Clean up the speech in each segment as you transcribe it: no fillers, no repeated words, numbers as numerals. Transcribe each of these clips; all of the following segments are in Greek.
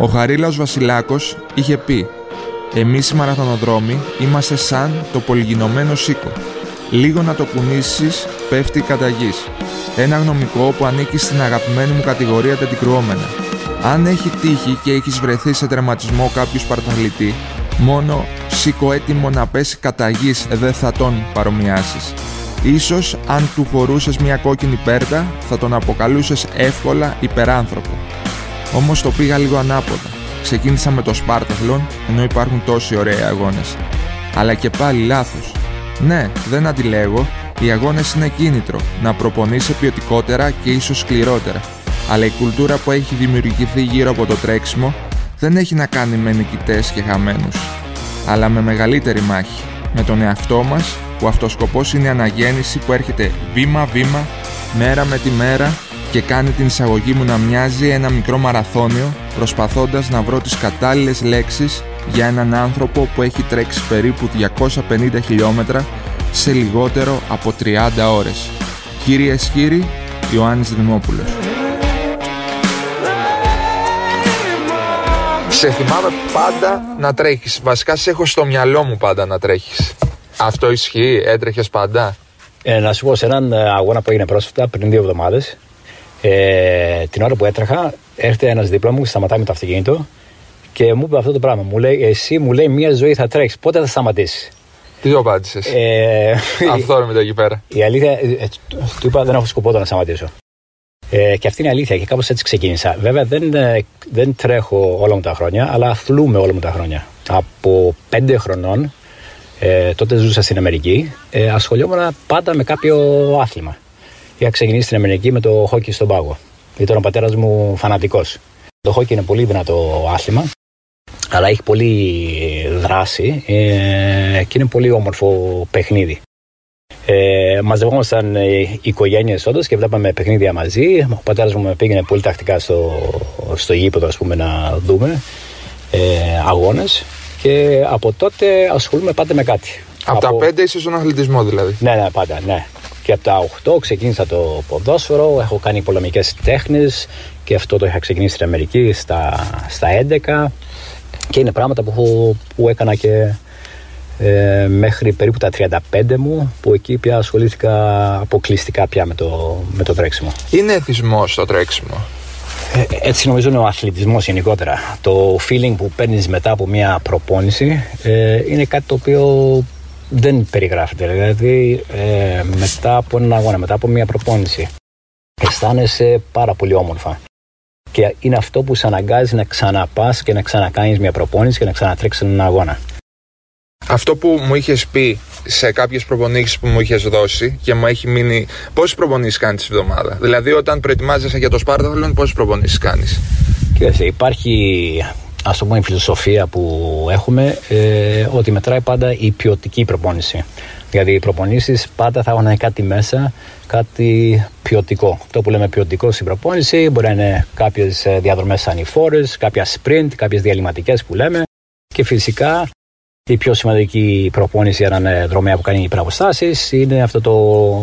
Ο Χαρίλαος Βασιλάκος είχε πει «Εμείς οι μαραθωνοδρόμοι είμαστε σαν το πολυγινωμένο σίκο. Λίγο να το κουνήσεις, πέφτει η καταγής. Ένα γνωμικό που ανήκει στην αγαπημένη μου κατηγορία τα αντικρουόμενα. Αν έχει τύχει και έχεις βρεθεί σε τερματισμό κάποιου σπαρταθλητή, μόνο σίκο έτοιμο να πέσει καταγής δεν θα τον παρομοιάσεις. Ίσως αν του φορούσες μια κόκκινη πέρτα θα τον αποκαλούσες εύκολα υπεράνθρωπο. Όμως το πήγα λίγο ανάποδα. Ξεκίνησα με το Σπάρταθλον, ενώ υπάρχουν τόσοι ωραίοι αγώνες. Αλλά και πάλι λάθος. Ναι, δεν αντιλέγω, οι αγώνες είναι κίνητρο, να προπονείσαι ποιοτικότερα και ίσως σκληρότερα. Αλλά η κουλτούρα που έχει δημιουργηθεί γύρω από το τρέξιμο δεν έχει να κάνει με νικητές και χαμένους, αλλά με μεγαλύτερη μάχη, με τον εαυτό μας, που αυτοσκοπός είναι η αναγέννηση που έρχεται βήμα-βήμα, μέρα με τη μέρα και κάνει την εισαγωγή μου να μοιάζει ένα μικρό μαραθώνιο, προσπαθώντας να βρω τις κατάλληλες λέξεις για έναν άνθρωπο που έχει τρέξει περίπου 250 χιλιόμετρα σε λιγότερο από 30 ώρες. Κυρίες, κύριοι, Ιωάννης Δημόπουλος. Σε θυμάμαι πάντα να τρέχεις. Βασικά σε έχω στο μυαλό μου πάντα να τρέχεις. Αυτό ισχύει, έτρεχες πάντα? Να σου πω σε έναν αγώνα που έγινε πρόσφατα πριν 2 εβδομάδες. Την ώρα που έτρεχα, έρχεται ένας δίπλα μου, σταματάει με το αυτοκίνητο και μου είπε αυτό το πράγμα. Μου λέει, εσύ μου λέει, μια ζωή θα τρέξεις, πότε θα σταματήσεις? Τι το απάντησες? Αυτό είναι εκεί πέρα. Η αλήθεια, του είπα, δεν έχω σκοπό να σταματήσω. Και αυτή είναι η αλήθεια και κάπως έτσι ξεκίνησα. Βέβαια δεν τρέχω όλα μου τα χρόνια, αλλά αθλούμε όλα μου τα χρόνια. Από 5 χρονών, τότε ζούσα στην Αμερική, ασχολιόμουν πάντα με κάποιο άθλημα. Είχα ξεκινήσει στην Αμερική με το χόκι στον πάγο. Ήταν ο πατέρας μου φανατικός. Το χόκι είναι πολύ δυνατό άθλημα, αλλά έχει πολύ δράση και είναι πολύ όμορφο παιχνίδι. Μαζευόμασταν οι οικογένειες όντως και βλέπαμε παιχνίδια μαζί. Ο πατέρας μου με πήγαινε πολύ τακτικά στο γήπεδο, ας πούμε, να δούμε αγώνες. Και από τότε ασχολούμαι πάντα με κάτι. Από τα 5 ίσως τον αθλητισμό δηλαδή. Ναι, πάντα, ναι. Και από τα 8 ξεκίνησα το ποδόσφαιρο, έχω κάνει πολεμικές τέχνες και αυτό το είχα ξεκινήσει στην Αμερική στα 11 και είναι πράγματα που έκανα και μέχρι περίπου τα 35 μου, που εκεί πια ασχολήθηκα αποκλειστικά πια με το τρέξιμο. Είναι εθισμός το τρέξιμο? Έτσι νομίζω είναι ο αθλητισμός γενικότερα. Το feeling που παίρνεις μετά από μια προπόνηση είναι κάτι το οποίο δεν περιγράφεται. Δηλαδή μετά από έναν αγώνα, μετά από μια προπόνηση αισθάνεσαι πάρα πολύ όμορφα. Και είναι αυτό που σε αναγκάζει να ξαναπάς και να ξανακάνεις μια προπόνηση και να ξανατρέξεις έναν αγώνα. Αυτό που μου είχες πει σε κάποιες προπονήσεις που μου είχες δώσει και μου έχει μείνει. Πόσες προπονήσεις κάνεις τη εβδομάδα? Δηλαδή, όταν προετοιμάζεσαι για το Σπάρταθλον, πόσες προπονήσεις κάνεις? Κοίταξε, υπάρχει, ας το πούμε, η φιλοσοφία που έχουμε ότι μετράει πάντα η ποιοτική προπόνηση. Δηλαδή, οι προπονήσεις πάντα θα έχουν κάτι μέσα, κάτι ποιοτικό. Αυτό που λέμε ποιοτικό στην προπόνηση μπορεί να είναι κάποιες διαδρομές ανηφόρες, κάποια sprint, κάποιες διαλυματικές που λέμε και φυσικά. Η πιο σημαντική προπόνηση για έναν δρομέα που κάνει υπεραποστάσεις είναι αυτό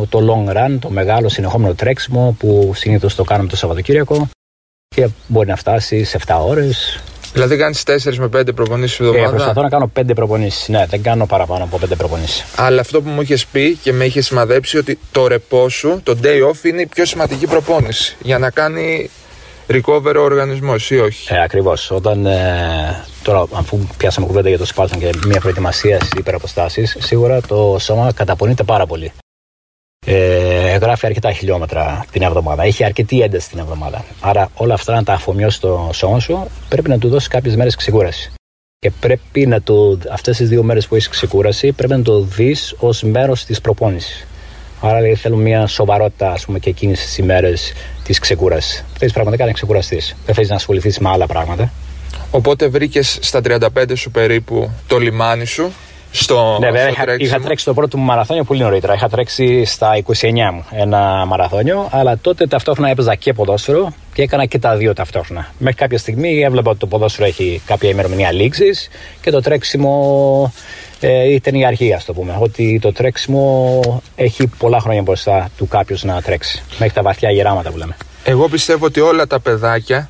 το long run, το μεγάλο συνεχόμενο τρέξιμο που συνήθως το κάνουμε το Σαββατοκύριακο και μπορεί να φτάσει σε 7 ώρες. Δηλαδή κάνεις 4 με 5 προπονήσεις την εβδομάδα? Προσπαθώ να κάνω 5 προπονήσεις. Ναι, δεν κάνω παραπάνω από 5 προπονήσεις. Αλλά αυτό που μου είχες πει και με είχες σημαδέψει ότι το ρεπό σου, το day off, είναι η πιο σημαντική προπόνηση για να κάνει recover ο οργανισμός ή όχι? Ακριβώς. Όταν τώρα, αφού πιάσαμε κουβέντα για το Spartan και μια προετοιμασία στις υπεραποστάσεις, σίγουρα το σώμα καταπονείται πάρα πολύ. Γράφει αρκετά χιλιόμετρα την εβδομάδα, έχει αρκετή ένταση την εβδομάδα. Άρα όλα αυτά να τα αφομοιώσει το σώμα σου, πρέπει να του δώσει κάποιες μέρες ξεκούραση. Και πρέπει να αυτές τις 2 μέρες που έχει ξεκούραση, πρέπει να το δεις ως μέρος της προπόνησης. Άρα δηλαδή, θέλω μια σοβαρότητα, ας πούμε, και εκείνες τις ημέρες της ξεκούρασης. Θέλεις πραγματικά να ξεκουραστείς. Δεν θέλεις να ασχοληθείς με άλλα πράγματα. Οπότε βρήκες στα 35 σου περίπου το λιμάνι σου στο τρέξιμο. Ναι, βέβαια είχα τρέξει το πρώτο μου μαραθώνιο πολύ νωρίτερα. Είχα τρέξει στα 29 μου ένα μαραθώνιο, αλλά τότε ταυτόχρονα έπαιζα και ποδόσφαιρο και έκανα και τα 2 ταυτόχρονα. Μέχρι κάποια στιγμή έβλεπα ότι το ποδόσφαιρο έχει κάποια ημερομηνία λήξης και το τρέξιμο. Ήταν η αρχή, ας το πούμε, ότι το τρέξιμο έχει πολλά χρόνια μπροστά του κάποιος να τρέξει, μέχρι τα βαθιά γεράματα που λέμε. Εγώ πιστεύω ότι όλα τα παιδάκια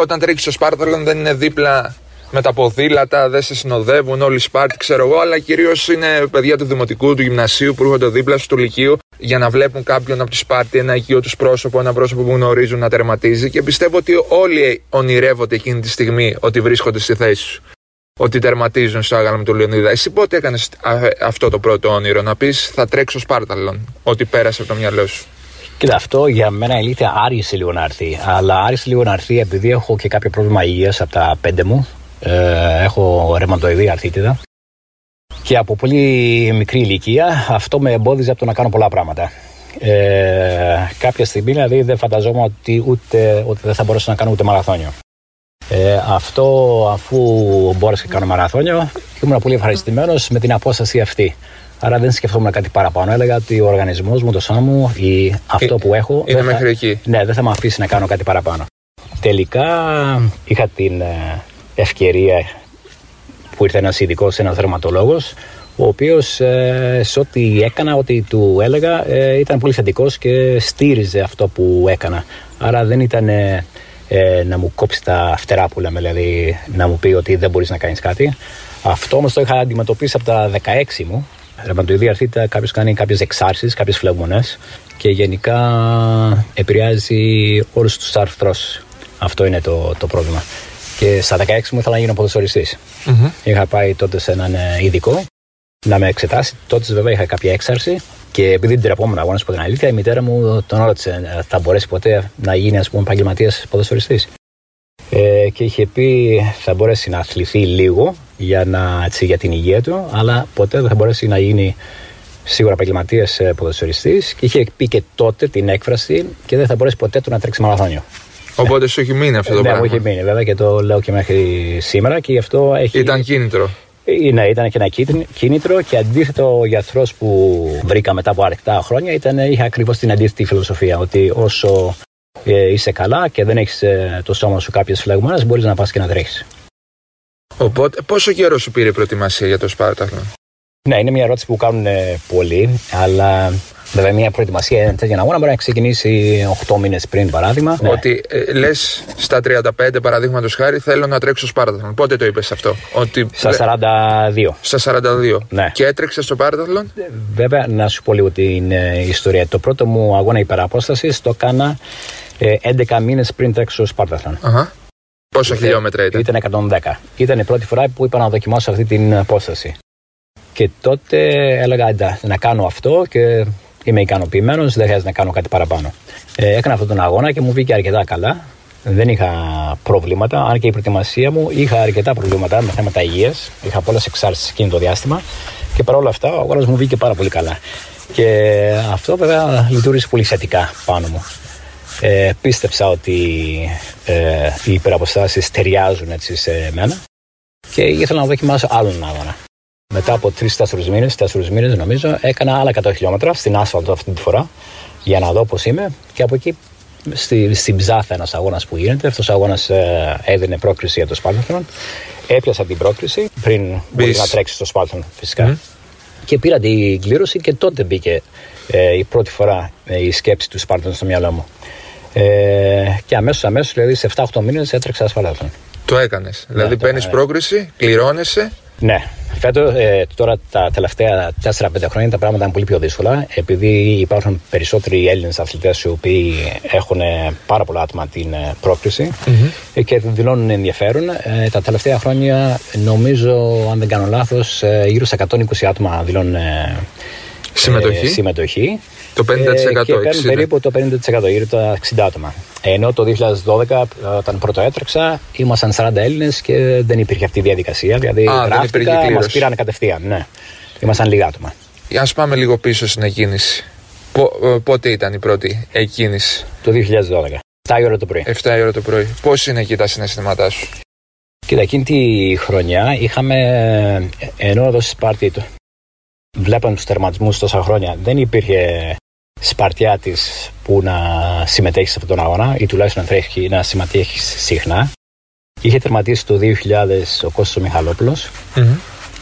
Όταν τρέξεις στο Σπάρταθλον δεν είναι δίπλα με τα ποδήλατα, δεν σε συνοδεύουν όλοι οι Σπάρτοι, ξέρω εγώ, αλλά κυρίως είναι παιδιά του δημοτικού, του γυμνασίου που έρχονται δίπλα σου, του λυκείου, για να βλέπουν κάποιον από τη Σπάρτη, ένα οικείο τους πρόσωπο, ένα πρόσωπο που γνωρίζουν να τερματίζει. Και πιστεύω ότι όλοι ονειρεύονται εκείνη τη στιγμή ότι βρίσκονται στη θέση σου, ότι τερματίζουν στο άγαλμα του Λεωνίδα. Εσύ πότε έκανες αυτό το πρώτο όνειρο, να πεις θα τρέξω Σπάρταθλον, ότι πέρασε από το μυαλό σου? Κοίτα, αυτό για μένα, ηλίθεια, άργησε λίγο να έρθει. Αλλά άργησε λίγο να έρθει επειδή έχω και κάποιο πρόβλημα υγείας από τα 5 μου. Έχω ρευματοειδή αρθρίτιδα. Και από πολύ μικρή ηλικία αυτό με εμπόδιζε από το να κάνω πολλά πράγματα. Κάποια στιγμή δηλαδή δεν φανταζόμουν ότι δεν θα μπορέσω να κάνω ούτε μαραθώνιο. Αυτό αφού μπόρεσα και κάνω μαραθώνιο, ήμουν πολύ ευχαριστημένος με την απόσταση αυτή. Άρα δεν σκεφτόμουν κάτι παραπάνω. Έλεγα ότι ο οργανισμός μου, το σώμα μου, αυτό που έχω. Είναι μέχρι εκεί. Ναι, δεν θα με αφήσει να κάνω κάτι παραπάνω. Τελικά είχα την ευκαιρία που ήρθε ένας ειδικός, ένας δερματολόγος, ο οποίος σε ό,τι έκανα, ό,τι του έλεγα, ήταν πολύ θετικός και στήριζε αυτό που έκανα. Άρα δεν ήταν να μου κόψει τα φτερά που λέμε, δηλαδή να μου πει ότι δεν μπορείς να κάνεις κάτι. Αυτό όμως το είχα αντιμετωπίσει από τα 16 μου. Ρευματοειδή αρθρίτιδα, κάποιος κάνει κάποιες εξάρσεις, κάποιες φλεγμονές και γενικά επηρεάζει όλους τους αρθρούς. Αυτό είναι το πρόβλημα. Και στα 16 μου ήθελα να γίνω ποδοσφαιριστής. Mm-hmm. Είχα πάει τότε σε έναν ειδικό να με εξετάσει. Τότε βέβαια είχα κάποια έξαρση και επειδή την τρεπόμουν αγώνα από την αλήθεια, η μητέρα μου τον ρώτησε, θα μπορέσει ποτέ να γίνει επαγγελματίας ποδοσφαιριστής? Και είχε πει, θα μπορέσει να αθληθεί λίγο για την υγεία του, αλλά ποτέ δεν θα μπορέσει να γίνει σίγουρα επαγγελματίας ποδοσφαιριστής. Και είχε πει και τότε την έκφραση, και δεν θα μπορέσει ποτέ του να τρέξει μαραθώνιο. Οπότε σου έχει μείνει αυτό το πράγμα. Ναι, μου έχει μείνει βέβαια και το λέω και μέχρι σήμερα και γι' αυτό έχει... Ήταν κίνητρο. Ναι, ήταν και ένα κίνητρο και αντίθετο ο γιατρός που βρήκα μετά από αρκετά χρόνια είχε ακριβώς την αντίθετη φιλοσοφία, ότι όσο είσαι καλά και δεν έχεις το σώμα σου κάποιες φλεγμόνες, μπορείς να πας και να τρέχεις. Οπότε, πόσο καιρό σου πήρε η προετοιμασία για το Σπάρταθλον? Ναι, είναι μια ερώτηση που κάνουν πολλοί, αλλά... Βέβαια, μια προετοιμασία για τέτοια αγώνα μπορεί να ξεκινήσει 8 μήνες πριν, παράδειγμα. Ότι λες στα 35, παραδείγματος χάρη, θέλω να τρέξω Σπάρταθλον. Πότε το είπες αυτό? Στα 42. Στα 42. Ναι. Και έτρεξες στο Σπάρταθλον. Βέβαια, να σου πω λίγο την ιστορία. Το πρώτο μου αγώνα υπεραπόστασης το έκανα 11 μήνες πριν τρέξω Σπάρταθλον. Αχα. Πόσα χιλιόμετρα ήταν? Ήταν 110. Ήταν η πρώτη φορά που είπα να δοκιμάσω αυτή την απόσταση. Και τότε έλεγα να κάνω αυτό και. Είμαι ικανοποιημένος, δεν χρειάζεται να κάνω κάτι παραπάνω. Έκανα αυτόν τον αγώνα και μου βγήκε αρκετά καλά. Δεν είχα προβλήματα, αν και η προετοιμασία μου είχα αρκετά προβλήματα με θέματα υγείας. Είχα πολλές εξάρσεις εκείνο το διάστημα και παρόλα αυτά ο αγώνας μου βγήκε πάρα πολύ καλά. Και αυτό βέβαια λειτουργήσε πολύ θετικά πάνω μου. Πίστεψα ότι οι υπεραποστάσεις ταιριάζουν έτσι σε μένα και ήθελα να δοκιμάσω άλλον αγώνα. Μετά από 3-4 μήνες νομίζω, έκανα άλλα 100 χιλιόμετρα στην άσφαλτο αυτή τη φορά για να δω πώς είμαι. Και από εκεί στην Ψάθα ένας αγώνας που γίνεται. Αυτός ο αγώνας έδινε πρόκριση για το Σπάρταθλον. Έπιασα την πρόκριση πριν μπορείς να τρέξεις στο Σπάρταθλον φυσικά. Και πήρα την κλήρωση και τότε μπήκε η πρώτη φορά η σκέψη του Σπάρταθλον στο μυαλό μου. Και αμέσως δηλαδή σε 7-8 μήνες έτρεξα Σπάρταθλον. Το έκανες. Δηλαδή ναι, παίρνεις πρόκριση, κληρώνεσαι. Ναι. Φέτος, τώρα τα τελευταία 4-5 χρόνια τα πράγματα είναι πολύ πιο δύσκολα επειδή υπάρχουν περισσότεροι Έλληνες αθλητές οι οποίοι έχουν πάρα πολλά άτομα την πρόκριση και δηλώνουν ενδιαφέρον. Τα τελευταία χρόνια νομίζω, αν δεν κάνω λάθος, γύρω στα 120 άτομα δηλώνουν συμμετοχή. Το 50% και παίρνουν περίπου το 50%, γύρω τα 60 άτομα. Ενώ το 2012, όταν πρώτο έτρεξα, ήμασταν 40 Έλληνες και δεν υπήρχε αυτή η διαδικασία. Δηλαδή, γράφτηκα, μας πήραν κατευθείαν. Ναι. Ήμασταν λίγα άτομα. Ας πάμε λίγο πίσω στην εκκίνηση. Πότε ήταν η πρώτη εκκίνηση? Το 2012. 7 η ώρα το πρωί. 7 η ώρα το πρωί. Πώς είναι εκεί τα συναισθήματά σου? Κοίτα, εκείνη τη χρονιά είχαμε ενώ εδώ στη Σπάρτη. Βλέπαμε τους τερματισμούς τόσα χρόνια. Δεν υπήρχε Σπαρτιάτης που να συμμετέχει σε αυτόν τον αγώνα ή τουλάχιστον να συμμετέχει συχνά. Είχε τερματίσει το 2000 ο Κώστας Μιχαλόπουλος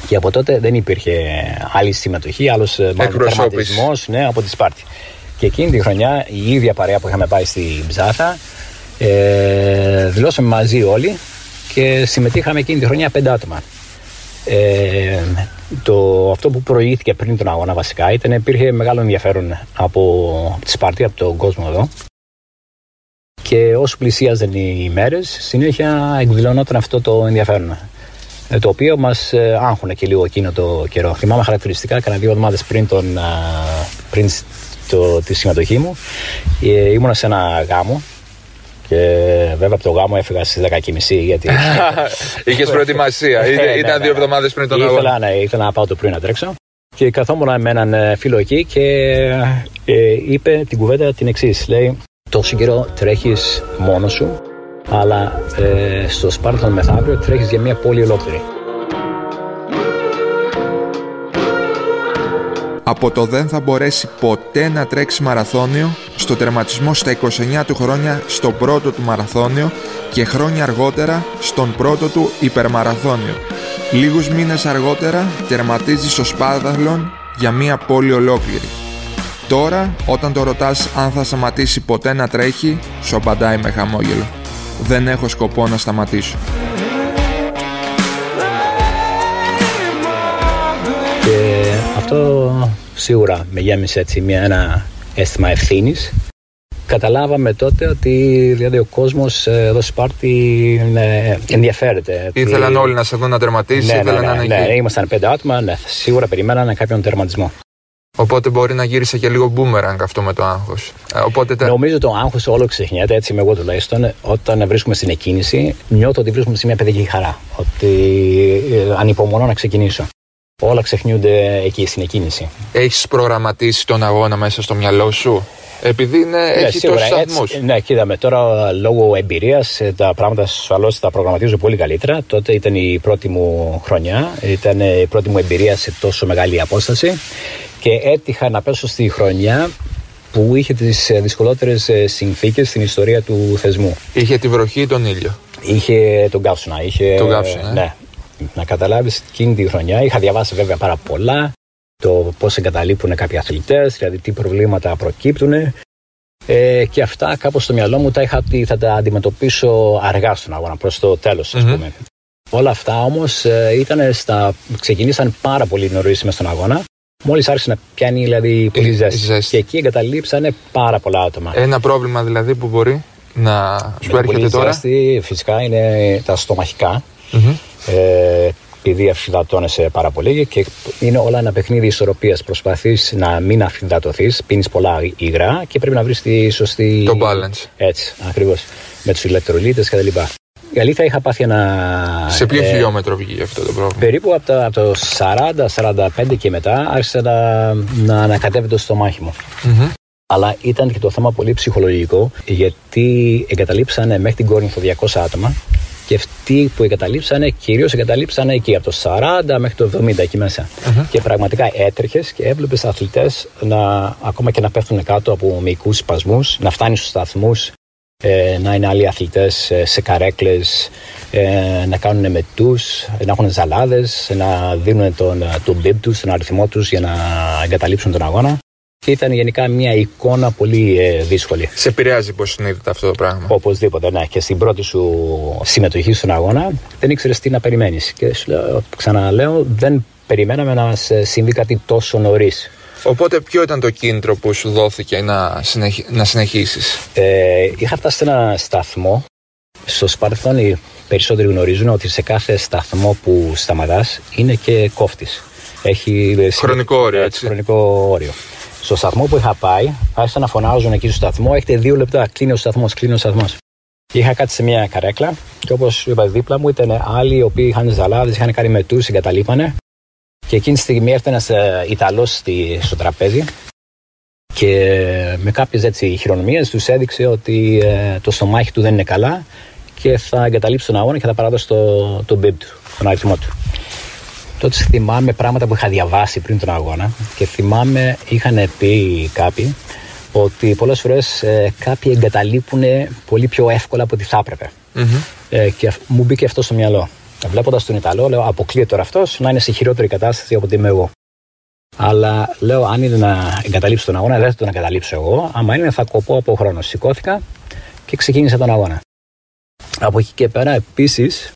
και από τότε δεν υπήρχε άλλη συμμετοχή, άλλος τερματισμός από τη Σπάρτη. Και εκείνη τη χρονιά η ίδια παρέα που είχαμε πάει στην Ψάθα δηλώσαμε μαζί όλοι και συμμετείχαμε εκείνη τη χρονιά 5 άτομα. Αυτό που προηγήθηκε πριν τον αγώνα βασικά ήταν υπήρχε μεγάλο ενδιαφέρον από τη Σπάρτη, από τον κόσμο εδώ. Και όσο πλησίαζαν οι ημέρες, συνέχεια εκδηλωνόταν αυτό το ενδιαφέρον, το οποίο μας άγχωνε και λίγο εκείνο το καιρό. Θυμάμαι χαρακτηριστικά, κάνα 2 εβδομάδες πριν τη συμμετοχή μου, ήμουνα σε ένα γάμο. Και βέβαια από το γάμο έφυγα στις 10.30 γιατί. Είχες προετοιμασία, ήταν 2 εβδομάδες πριν τον αγώνα. Ήθελα να πάω το πρωί να τρέξω. Και καθόμουν με έναν φίλο εκεί και είπε την κουβέντα την εξής. Λέει: τόσο καιρό τρέχεις μόνος σου, αλλά στο Σπάρταθλον μεθαύριο τρέχεις για μια πόλη ολόκληρη. Από το δεν θα μπορέσει ποτέ να τρέξει μαραθώνιο, στο τερματισμό στα 29 του χρόνια στο πρώτο του μαραθώνιο και χρόνια αργότερα στον πρώτο του υπερμαραθώνιο. Λίγους μήνες αργότερα τερματίζει στο Σπάρταθλον για μια πόλη ολόκληρη. Τώρα, όταν το ρωτάς αν θα σταματήσει ποτέ να τρέχει, σου απαντάει με χαμόγελο: δεν έχω σκοπό να σταματήσω. Και αυτό σίγουρα με γέμισε έτσι ένα αίσθημα ευθύνης. Καταλάβαμε τότε ότι δηλαδή ο κόσμος εδώ στη Σπάρτη ενδιαφέρεται. Ήθελαν όλοι να σε δουν να τερματίσει, ήθελαν να είναι εκεί. Ήμασταν 5 άτομα, σίγουρα περιμένανε κάποιον τερματισμό. Οπότε μπορεί να γύρισε και λίγο μπούμερανγκ αυτό με το άγχος. Νομίζω το άγχος όλο ξεχνιέται, έτσι είμαι εγώ τουλάχιστον. Όταν βρίσκομαι στην εκκίνηση, νιώθω ότι βρίσκομαι σε μια παιδική χαρά. Ότι ανυπομονώ να ξεκινήσω. Όλα ξεχνιούνται εκεί στην εκκίνηση. Έχεις προγραμματίσει τον αγώνα μέσα στο μυαλό σου, επειδή έχει τόσους σταθμούς. Ναι, κοίταμε τώρα λόγω εμπειρίας τα πράγματα ασφαλώς τα προγραμματίζω πολύ καλύτερα. Τότε ήταν η πρώτη μου χρονιά, ήταν η πρώτη μου εμπειρία σε τόσο μεγάλη απόσταση. Και έτυχα να πέσω στη χρονιά που είχε τις δυσκολότερες συνθήκες στην ιστορία του θεσμού. Είχε τη βροχή ή τον ήλιο? Είχε τον καύσωνα. Ναι. Να καταλάβεις, εκείνη τη χρονιά είχα διαβάσει βέβαια πάρα πολλά, το πώς εγκαταλείπουν κάποιοι αθλητές, δηλαδή τι προβλήματα προκύπτουν. Και αυτά κάπως στο μυαλό μου τα είχα ότι θα τα αντιμετωπίσω αργά στον αγώνα, προς το τέλος, ας πούμε. Όλα αυτά όμως ξεκινήσαν πάρα πολύ νωρίς μες στον αγώνα. Μόλις άρχισε να πιάνει δηλαδή πολύ ζέστη. Και εκεί εγκαταλείψανε πάρα πολλά άτομα. Ένα πρόβλημα δηλαδή που μπορεί να σου έρχεται τώρα. Ζέστη, φυσικά είναι τα στομαχικά. Επειδή αφυδατώνεσαι πάρα πολύ και είναι όλα ένα παιχνίδι ισορροπίας. Προσπαθείς να μην αφυδατωθείς, πίνεις πολλά υγρά και πρέπει να βρεις τη σωστή. Το balance. Έτσι, ακριβώς. Με τους ηλεκτρολίτες κτλ. Η αλήθεια είχα πάθει ένα. Σε ποιο χιλιόμετρο βγήκε αυτό το πρόβλημα? Περίπου από το 40-45 και μετά άρχισε να ανακατεύεται το στομάχι μου. Αλλά ήταν και το θέμα πολύ ψυχολογικό, γιατί εγκαταλείψανε μέχρι την Κόρινθο 200 άτομα. Και αυτοί που εγκαταλείψανε, κυρίως εγκαταλείψανε εκεί από το 40 μέχρι το 70 εκεί μέσα. Και πραγματικά έτρεχες και έβλεπες αθλητές ακόμα και να πέφτουν κάτω από μυϊκούς σπασμούς, να φτάνουν στους σταθμούς, να είναι άλλοι αθλητές σε καρέκλες, να κάνουν μετούς, να έχουν ζαλάδες, να δίνουν τον μπιπ τους, τον αριθμό τους για να εγκαταλείψουν τον αγώνα. Ήταν γενικά μια εικόνα πολύ δύσκολη. Σε επηρεάζει υποσυνείδητα αυτό το πράγμα. Οπωσδήποτε, ναι. Και στην πρώτη σου συμμετοχή στον αγώνα δεν ήξερες τι να περιμένεις. Και ξαναλέω, δεν περιμέναμε να συμβεί κάτι τόσο νωρίς. Οπότε, ποιο ήταν το κίνητρο που σου δόθηκε να συνεχίσεις? Είχα φτάσει σε ένα σταθμό. Στο Σπάρταθλον οι περισσότεροι γνωρίζουν ότι σε κάθε σταθμό που σταματάς είναι και κόφτης. Έχει χρονικό όριο, έτσι. Χρονικό όριο. Στο σταθμό που είχα πάει, άρχισαν να φωνάζουν εκεί στο σταθμό: έχετε 2 λεπτά, κλείνει ο σταθμός, κλείνει ο σταθμός. Είχα κάτσει σε μια καρέκλα και όπως είπα, δίπλα μου ήταν άλλοι οι οποίοι είχαν ζαλάδες, είχαν κάνει μετούς, εγκαταλείπανε. Και εκείνη τη στιγμή έρθει ένας Ιταλός στο τραπέζι και με κάποιες χειρονομίες τους έδειξε ότι το στομάχι του δεν είναι καλά και θα εγκαταλείψει τον αγώνα και θα παραδώσει τον μπιπ του, τον αριθμό του. Τότε θυμάμαι πράγματα που είχα διαβάσει πριν τον αγώνα και θυμάμαι είχαν πει κάποιοι ότι πολλές φορές κάποιοι εγκαταλείπουν πολύ πιο εύκολα από ό,τι θα έπρεπε. Και μου μπήκε αυτό στο μυαλό. Βλέποντας τον Ιταλό, λέω: αποκλείεται τώρα αυτός να είναι σε χειρότερη κατάσταση από ότι είμαι εγώ. Αλλά λέω: αν είναι να εγκαταλείψει τον αγώνα, δεν θα τον εγκαταλείψω εγώ. Άμα είναι, θα κοπώ από χρόνο. Σηκώθηκα και ξεκίνησα τον αγώνα. Από εκεί και πέρα, επίσης,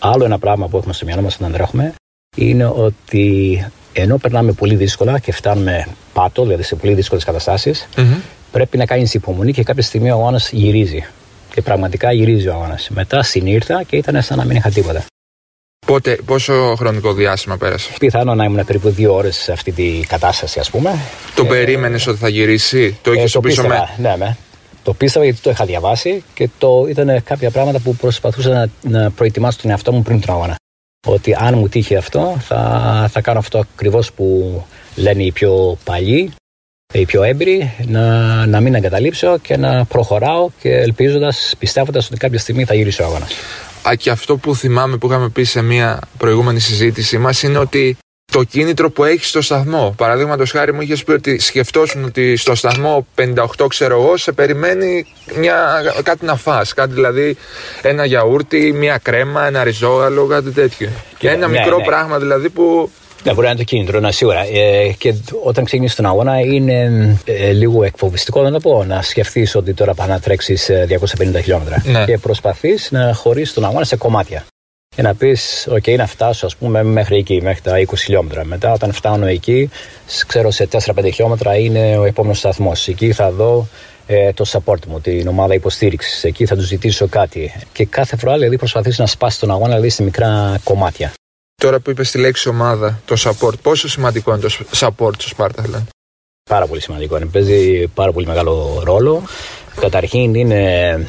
άλλο ένα πράγμα που έχουμε στο μυαλό μας όταν τρέχουμε είναι ότι ενώ περνάμε πολύ δύσκολα και φτάνουμε πάτο, δηλαδή σε πολύ δύσκολες καταστάσεις, πρέπει να κάνεις υπομονή και κάποια στιγμή ο αγώνας γυρίζει. Και πραγματικά γυρίζει ο αγώνας. Μετά συνήρθα και ήταν σαν να μην είχα τίποτα. Πότε, πόσο χρονικό διάστημα πέρασε? Πιθανό να ήμουν περίπου 2 ώρες σε αυτή τη κατάσταση, ας πούμε. Το περίμενες ότι θα γυρίσει? Το είχες πίσω με? Ναι, ναι. Το πίστευα γιατί το είχα διαβάσει και ήταν κάποια πράγματα που προσπαθούσα να προετοιμάσω τον εαυτό μου πριν τον αγώνα. Ότι αν μου τύχει αυτό, θα κάνω αυτό ακριβώς που λένε οι πιο παλιοί, οι πιο έμπειροι, να μην εγκαταλείψω και να προχωράω και ελπίζοντας, πιστεύοντας ότι κάποια στιγμή θα γυρίσει ο αγώνας. Και αυτό που θυμάμαι που είχαμε πει σε μια προηγούμενη συζήτησή μας είναι ότι το κίνητρο που έχεις στο σταθμό. Παραδείγματος χάρη, μου είχες πει ότι σκεφτόσουν ότι στο σταθμό 58, ξέρω εγώ, σε περιμένει κάτι να φας. Κάτι δηλαδή, ένα γιαούρτι, μια κρέμα, ένα ριζόγαλο, κάτι τέτοιο. Και ένα μικρό πράγμα δηλαδή που. Ναι, μπορεί να είναι το κίνητρο, σίγουρα. Και όταν ξεκινήσεις τον αγώνα, είναι λίγο εκφοβιστικό να το πω. Να σκεφτείς ότι τώρα πας να τρέξεις 250 χιλιόμετρα. Ναι. Και προσπαθείς να χωρίσεις τον αγώνα σε κομμάτια. Για να πεις, OK, να φτάσω, ας πούμε, μέχρι εκεί, μέχρι τα 20 χιλιόμετρα. Μετά, όταν φτάνω εκεί, ξέρω σε 4-5 χιλιόμετρα είναι ο επόμενος σταθμός. Εκεί θα δω το support μου, την ομάδα υποστήριξης. Εκεί θα τους ζητήσω κάτι. Και κάθε φορά, δηλαδή, προσπαθείς να σπάσεις τον αγώνα, δηλαδή, σε μικρά κομμάτια. Τώρα που είπες τη λέξη ομάδα, το support, πόσο σημαντικό είναι το support στο Σπάρταθλον? Πάρα πολύ σημαντικό είναι. Παίζει πάρα πολύ μεγάλο ρόλο. Καταρχήν, είναι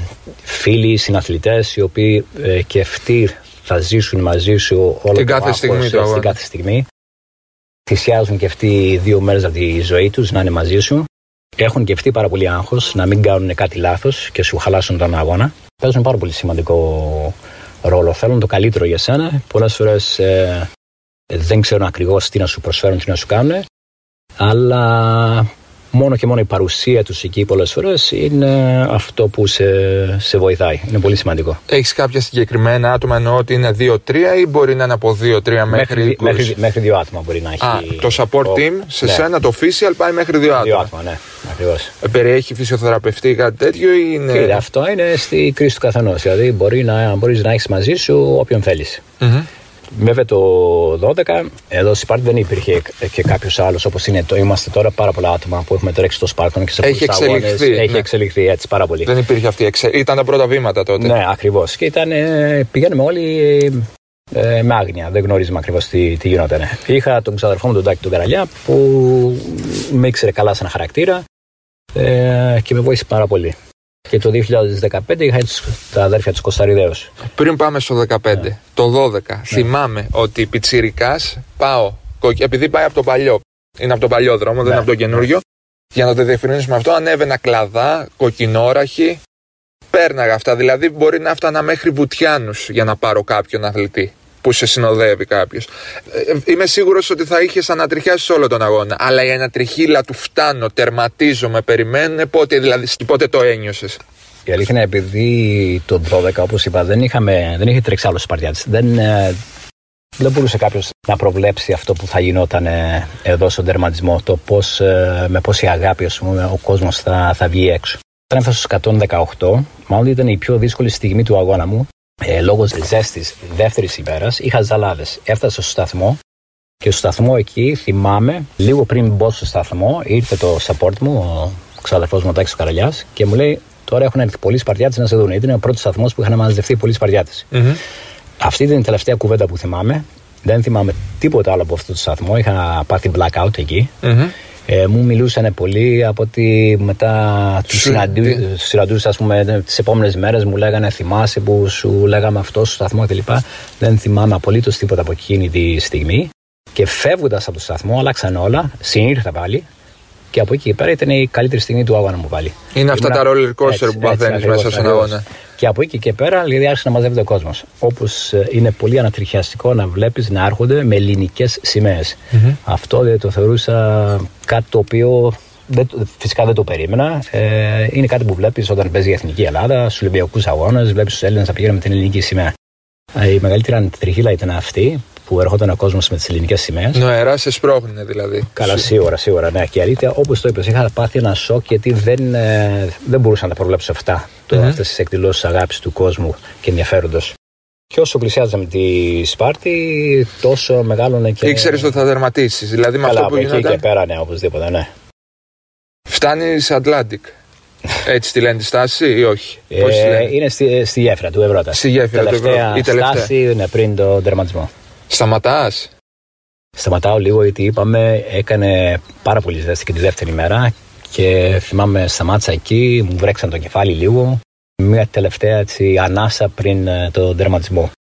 φίλοι, συναθλητές, οι οποίοι και αυτοί θα ζήσουν μαζί σου όλο την κάθε στιγμή. Θυσιάζουν και αυτοί 2 μέρες από τη ζωή τους να είναι μαζί σου. Έχουν και αυτοί πάρα πολύ άγχος να μην κάνουν κάτι λάθος και σου χαλάσουν τον αγώνα. Παίζουν πάρα πολύ σημαντικό ρόλο. Θέλουν το καλύτερο για σένα. Πολλές φορές δεν ξέρουν ακριβώς τι να σου προσφέρουν, τι να σου κάνουν. Αλλά μόνο και μόνο η παρουσία τους εκεί πολλές φορές είναι αυτό που σε βοηθάει. Είναι πολύ σημαντικό. Έχεις κάποια συγκεκριμένα άτομα, εννοώ ότι είναι 2-3 ή μπορεί να είναι από 2-3 μέχρι 20? Μέχρι 2 άτομα μπορεί να έχει. Το support team σε σένα, το official, πάει μέχρι 2 άτομα. 2 άτομα, ναι, ακριβώς. Περιέχει φυσιοθεραπευτή ή κάτι τέτοιο ή είναι? Κύριε, αυτό είναι στη κρίση του καθενός. Δηλαδή μπορείς να έχεις μαζί σου όποιον θέλεις. Βέβαια το 2012 εδώ στη Σπάρτη δεν υπήρχε και κάποιος άλλος όπως είναι. Είμαστε τώρα πάρα πολλά άτομα που έχουμε τρέξει στο Σπάρτον και σε πολλούς αγώνες. Έχει εξελιχθεί έτσι πάρα πολύ. Δεν υπήρχε αυτή η εξέλιξη. Ήταν τα πρώτα βήματα τότε. Ναι, ακριβώς. Και πηγαίνουμε όλοι με άγνοια. Δεν γνωρίζουμε ακριβώς τι γινόταν. Είχα τον ξαδερφό μου τον Τάκη τον Καραλιά που με ήξερε καλά σαν χαρακτήρα και με βοήθησε πάρα πολύ. Και το 2015 είχα τα αδέρφια της Κωνσταριδέως. Πριν πάμε στο 2015, το 2012, θυμάμαι ότι πιτσιρικάς πάω, επειδή πάει από το παλιό, είναι από τον παλιό δρόμο, δεν είναι από τον καινούριο, για να το διευκρινίσουμε αυτό, ανέβαινα Κλαδά, Κοκκινόραχη, πέρναγα αυτά, δηλαδή μπορεί να έφτανα μέχρι Βουτιάνους για να πάρω κάποιον αθλητή που σε συνοδεύει κάποιος. Είμαι σίγουρος ότι θα είχες ανατριχιάσει όλο τον αγώνα. Αλλά η ανατριχίλα του φτάνω, τερματίζομαι, περιμένουν. Πότε το ένιωσες? Η αλήθεια είναι επειδή το 2012, όπως είπα, δεν είχε τρέξει άλλο Σπαρτιάτης. Δεν μπορούσε κάποιος να προβλέψει αυτό που θα γινόταν εδώ στον τερματισμό. Το πώς, με πόση αγάπη ο κόσμος θα βγει έξω. Όταν έφτασα στους 118, μάλλον ήταν η πιο δύσκολη στιγμή του αγώνα μου. Λόγω της ζέστης δεύτερης ημέρας είχα ζαλάδες. Έφτασα στο σταθμό και στο σταθμό εκεί θυμάμαι, λίγο πριν μπω στο σταθμό, ήρθε το support μου, ο ξαδερφός μου ο Τάκης Καραλιάς, και μου λέει: Τώρα έχουν έρθει πολλοί Σπαρτιάτες να σε δουν. Ήταν ο πρώτος σταθμός που είχαν μαζευτεί πολλοί Σπαρτιάτες. Αυτή ήταν η τελευταία κουβέντα που θυμάμαι. Δεν θυμάμαι τίποτα άλλο από αυτό το σταθμό. Είχα πάθει blackout εκεί. Μου μιλούσαν πολύ από ότι μετά τους συναντούσα, ας πούμε, τις επόμενες μέρες μου λέγανε θυμάσαι που σου λέγαμε αυτό στο σταθμό κλπ. Δεν θυμάμαι απολύτως τίποτα από εκείνη τη στιγμή και φεύγοντας από το σταθμό άλλαξαν όλα, συνήρθα πάλι και από εκεί πέρα ήταν η καλύτερη στιγμή του αγώνα μου πάλι. Είναι αυτά τα roller coaster που παθαίνεις μέσα στον αγώνα. Και από εκεί και πέρα δηλαδή άρχισε να μαζεύεται ο κόσμος. Όπως είναι πολύ ανατριχιαστικό να βλέπεις να έρχονται με ελληνικές σημαίες. Αυτό δηλαδή το θεωρούσα κάτι το οποίο φυσικά δεν το περίμενα. Είναι κάτι που βλέπεις όταν παίζει η Εθνική Ελλάδα, στους Ολυμπιακούς Αγώνες, βλέπεις τους Έλληνες να πηγαίνουν με την ελληνική σημαία. Η μεγαλύτερη αντιτριχύλα ήταν αυτή που ερχόταν ο κόσμος με τις ελληνικές σημαίες. Νοερά σε σπρώχνε δηλαδή. Καλά, σίγουρα, ναι. Και η αλήθεια, όπως το είπες, είχα πάθει ένα σοκ γιατί δεν μπορούσα να τα προβλέψω αυτά. Αυτές τις εκδηλώσεις αγάπης του κόσμου και ενδιαφέροντος. Και όσο πλησιάζαμε τη Σπάρτη, τόσο μεγάλωνε και. Ήξερες ότι θα τερματίσεις. Δηλαδή με αυτό που γινόταν. Εκεί και πέρα, ναι, οπωσδήποτε, ναι. Φτάνεις Atlantic. Έτσι τη λένε τη στάση ή όχι? Είναι στη γέφυρα του Ευρώτα. Στη γέφυρα τελευταία. Στάση είναι πριν τον τερματισμό. Σταματάς? Σταματάω λίγο γιατί είπαμε έκανε πάρα πολύ ζέστη και τη δεύτερη μέρα. Και θυμάμαι σταμάτησα εκεί, μου βρέξαν το κεφάλι λίγο. Μια τελευταία έτσι, ανάσα πριν τον τερματισμό.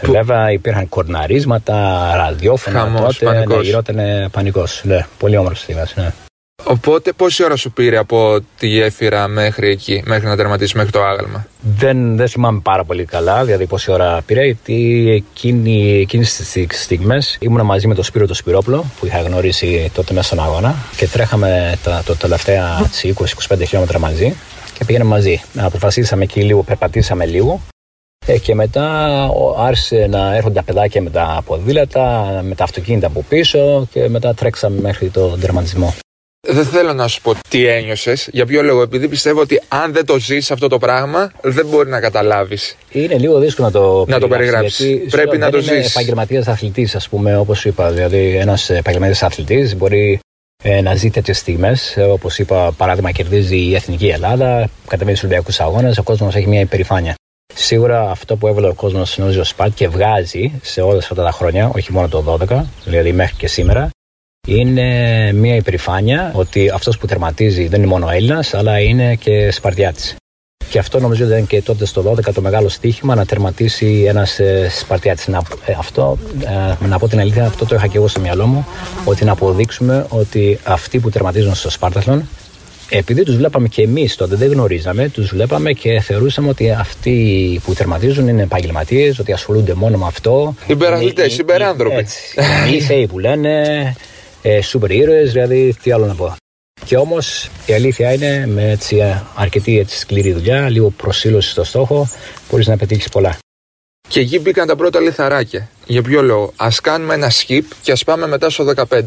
Βέβαια υπήρχαν κορναρίσματα, ραδιόφωνα. Χαμός, τότε πανικός. Ναι, γινόταν πανικός. Ναι, πολύ όμορφη στιγμή. Ναι. Οπότε πόση ώρα σου πήρε από τη γέφυρα μέχρι εκεί, μέχρι να τερματίσεις, μέχρι το άγαλμα? Δεν θυμάμαι πάρα πολύ καλά, δηλαδή πόση ώρα πήρε, γιατί εκείνες τις στιγμές ήμουνα μαζί με τον Σπύρο τον Σπυρόπουλο, που είχα γνωρίσει τότε μέσα στον αγώνα και τρέχαμε τα τελευταία 20-25 χιλιόμετρα μαζί και πήγαμε μαζί. Αποφασίσαμε εκεί λίγο, περπατήσαμε λίγο. Και μετά άρχισε να έρχονται τα παιδάκια με τα ποδήλατα, με τα αυτοκίνητα από πίσω και μετά τρέξαμε μέχρι τον τερματισμό. Δεν θέλω να σου πω τι ένιωσες, για ποιο λόγο, επειδή πιστεύω ότι αν δεν το ζεις αυτό το πράγμα, δεν μπορεί να καταλάβεις. Είναι λίγο δύσκολο να το περιγράψεις. Πρέπει να το ζεις. Ένας επαγγελματίας αθλητής, ας πούμε, όπως είπα. Δηλαδή, ένας επαγγελματίας αθλητής μπορεί να ζει τέτοιες στιγμές. Όπως είπα, παράδειγμα, κερδίζει η Εθνική Ελλάδα, κατεβαίνει στους Ολυμπιακούς Αγώνες, ο κόσμος έχει μια υπερηφάνεια. Σίγουρα αυτό που έβαλε ο κόσμος νόζει ο Σπάρτ και βγάζει σε όλα αυτά τα χρόνια, όχι μόνο το 12, δηλαδή μέχρι και σήμερα. Είναι μια υπερηφάνεια ότι αυτός που τερματίζει δεν είναι μόνο Έλληνας, αλλά είναι και Σπαρτιάτης. Και αυτό νομίζω ήταν και τότε στο 12 το μεγάλο στοίχημα, να τερματίσει ένας Σπαρτιάτης. Να πω την αλήθεια, αυτό το είχα και εγώ στο μυαλό μου, ότι να αποδείξουμε ότι αυτοί που τερματίζουν στο Σπάρταθλον, επειδή τους βλέπαμε και εμείς τότε, δεν γνωρίζαμε, τους βλέπαμε και θεωρούσαμε ότι αυτοί που τερματίζουν είναι επαγγελματίες, ότι ασχολούνται μόνο με αυτό. Υπεραθλητές, υπεράνθρωποι. Ίσοι που λένε. Σούπερ ήρωες, δηλαδή τι άλλο να πω. Και όμως η αλήθεια είναι με έτσι, αρκετή έτσι, σκληρή δουλειά, λίγο προσήλωση στο στόχο, μπορείς να πετύχεις πολλά. Και εκεί μπήκαν τα πρώτα λιθαράκια. Για ποιο λόγο? Ας κάνουμε ένα skip και ας πάμε μετά στο 15.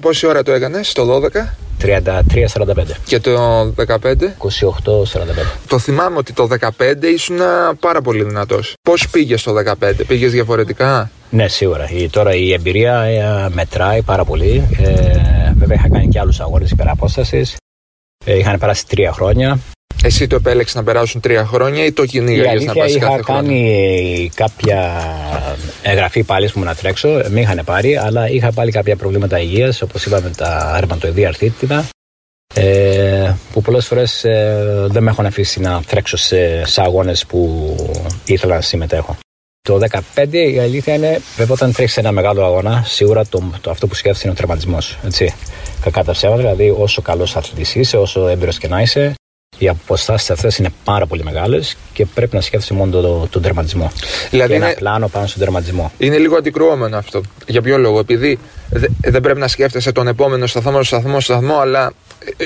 Πόση ώρα το έκανες το 12? 33:45. Και το 15? 28:45. Το θυμάμαι ότι το 15 ήσουν πάρα πολύ δυνατός. Πώς πήγες το 15, πήγες διαφορετικά? Ναι, σίγουρα. Τώρα η εμπειρία μετράει πάρα πολύ. Βέβαια είχα κάνει και άλλους αγώνες υπεραπόστασης. Είχαν περάσει 3 χρόνια. Εσύ το επέλεξες να περάσουν 3 χρόνια ή το κυνήγαγες να πας κάθε χρόνο? Κάνει κάποια εγγραφή πάλι που να τρέξω. Μην είχαν πάρει, αλλά είχα πάλι κάποια προβλήματα υγείας, όπως είπαμε τα ρευματοειδή αρθρίτιδα, που πολλές φορές δεν με έχουν αφήσει να τρέξω σε αγώνες που ήθελα να συμμετέχω. Το 15 η αλήθεια είναι, βέβαια όταν τρέχεις ένα μεγάλο αγώνα, σίγουρα αυτό που σκέφτεσαι είναι ο τερματισμός. Κακά τα ψέματα, δηλαδή όσο καλός αθλητής είσαι, όσο έμπειρος και να είσαι, οι αποστάσεις αυτές είναι πάρα πολύ μεγάλες και πρέπει να σκέφτεσαι μόνο τον τερματισμό. Δηλαδή και ένα πλάνο πάνω στον τερματισμό. Είναι λίγο αντικρουόμενο αυτό. Για ποιο λόγο? Επειδή δεν πρέπει να σκέφτεσαι τον επόμενο σταθμό, αλλά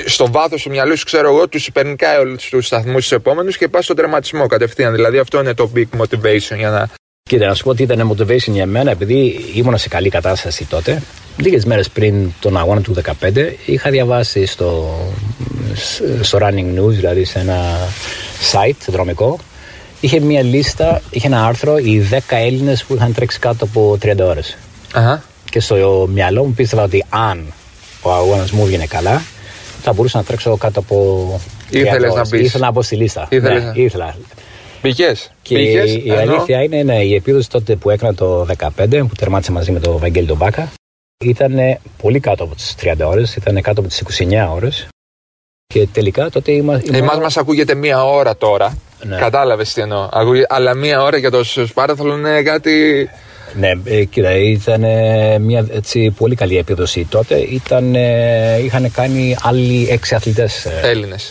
στο βάθος του μυαλού σου, ξέρω εγώ, τους υπερνικάει όλους τους σταθμούς τους επόμενους και πας στον τερματισμό κατευθείαν. Δηλαδή αυτό είναι το big motivation για να. Κοίτα, να σου πω ότι ήταν motivation για μένα, επειδή ήμουν σε καλή κατάσταση τότε. Λίγες μέρες πριν τον αγώνα του 15 είχα διαβάσει στο Running News, δηλαδή σε ένα site δρομικό, είχε ένα άρθρο οι 10 Έλληνες που είχαν τρέξει κάτω από 30 ώρες. Uh-huh. Και στο μυαλό μου πίστευα ότι αν ο αγώνας μου βγαινε καλά, θα μπορούσα να τρέξω κάτω από 30 ώρες. Ήθελα να μπω στη λίστα. Ήθελα. Πήγες, η αλήθεια είναι η επίδοση τότε που έκανα το 15, που τερμάτισα μαζί με τον Βαγγέλη τον Μπάκα, ήταν πολύ κάτω από τις 30 ώρες, ήταν κάτω από τις 29 ώρες. Και τελικά τότε μας ακούγεται 1 ώρα τώρα. Ναι. Κατάλαβες τι εννοώ. Αλλά 1 ώρα για το Σπάρταθλον είναι κάτι. Ναι, κοίτα, ήταν μια έτσι, πολύ καλή επίδοση τότε. Είχαν κάνει άλλοι 6 αθλητές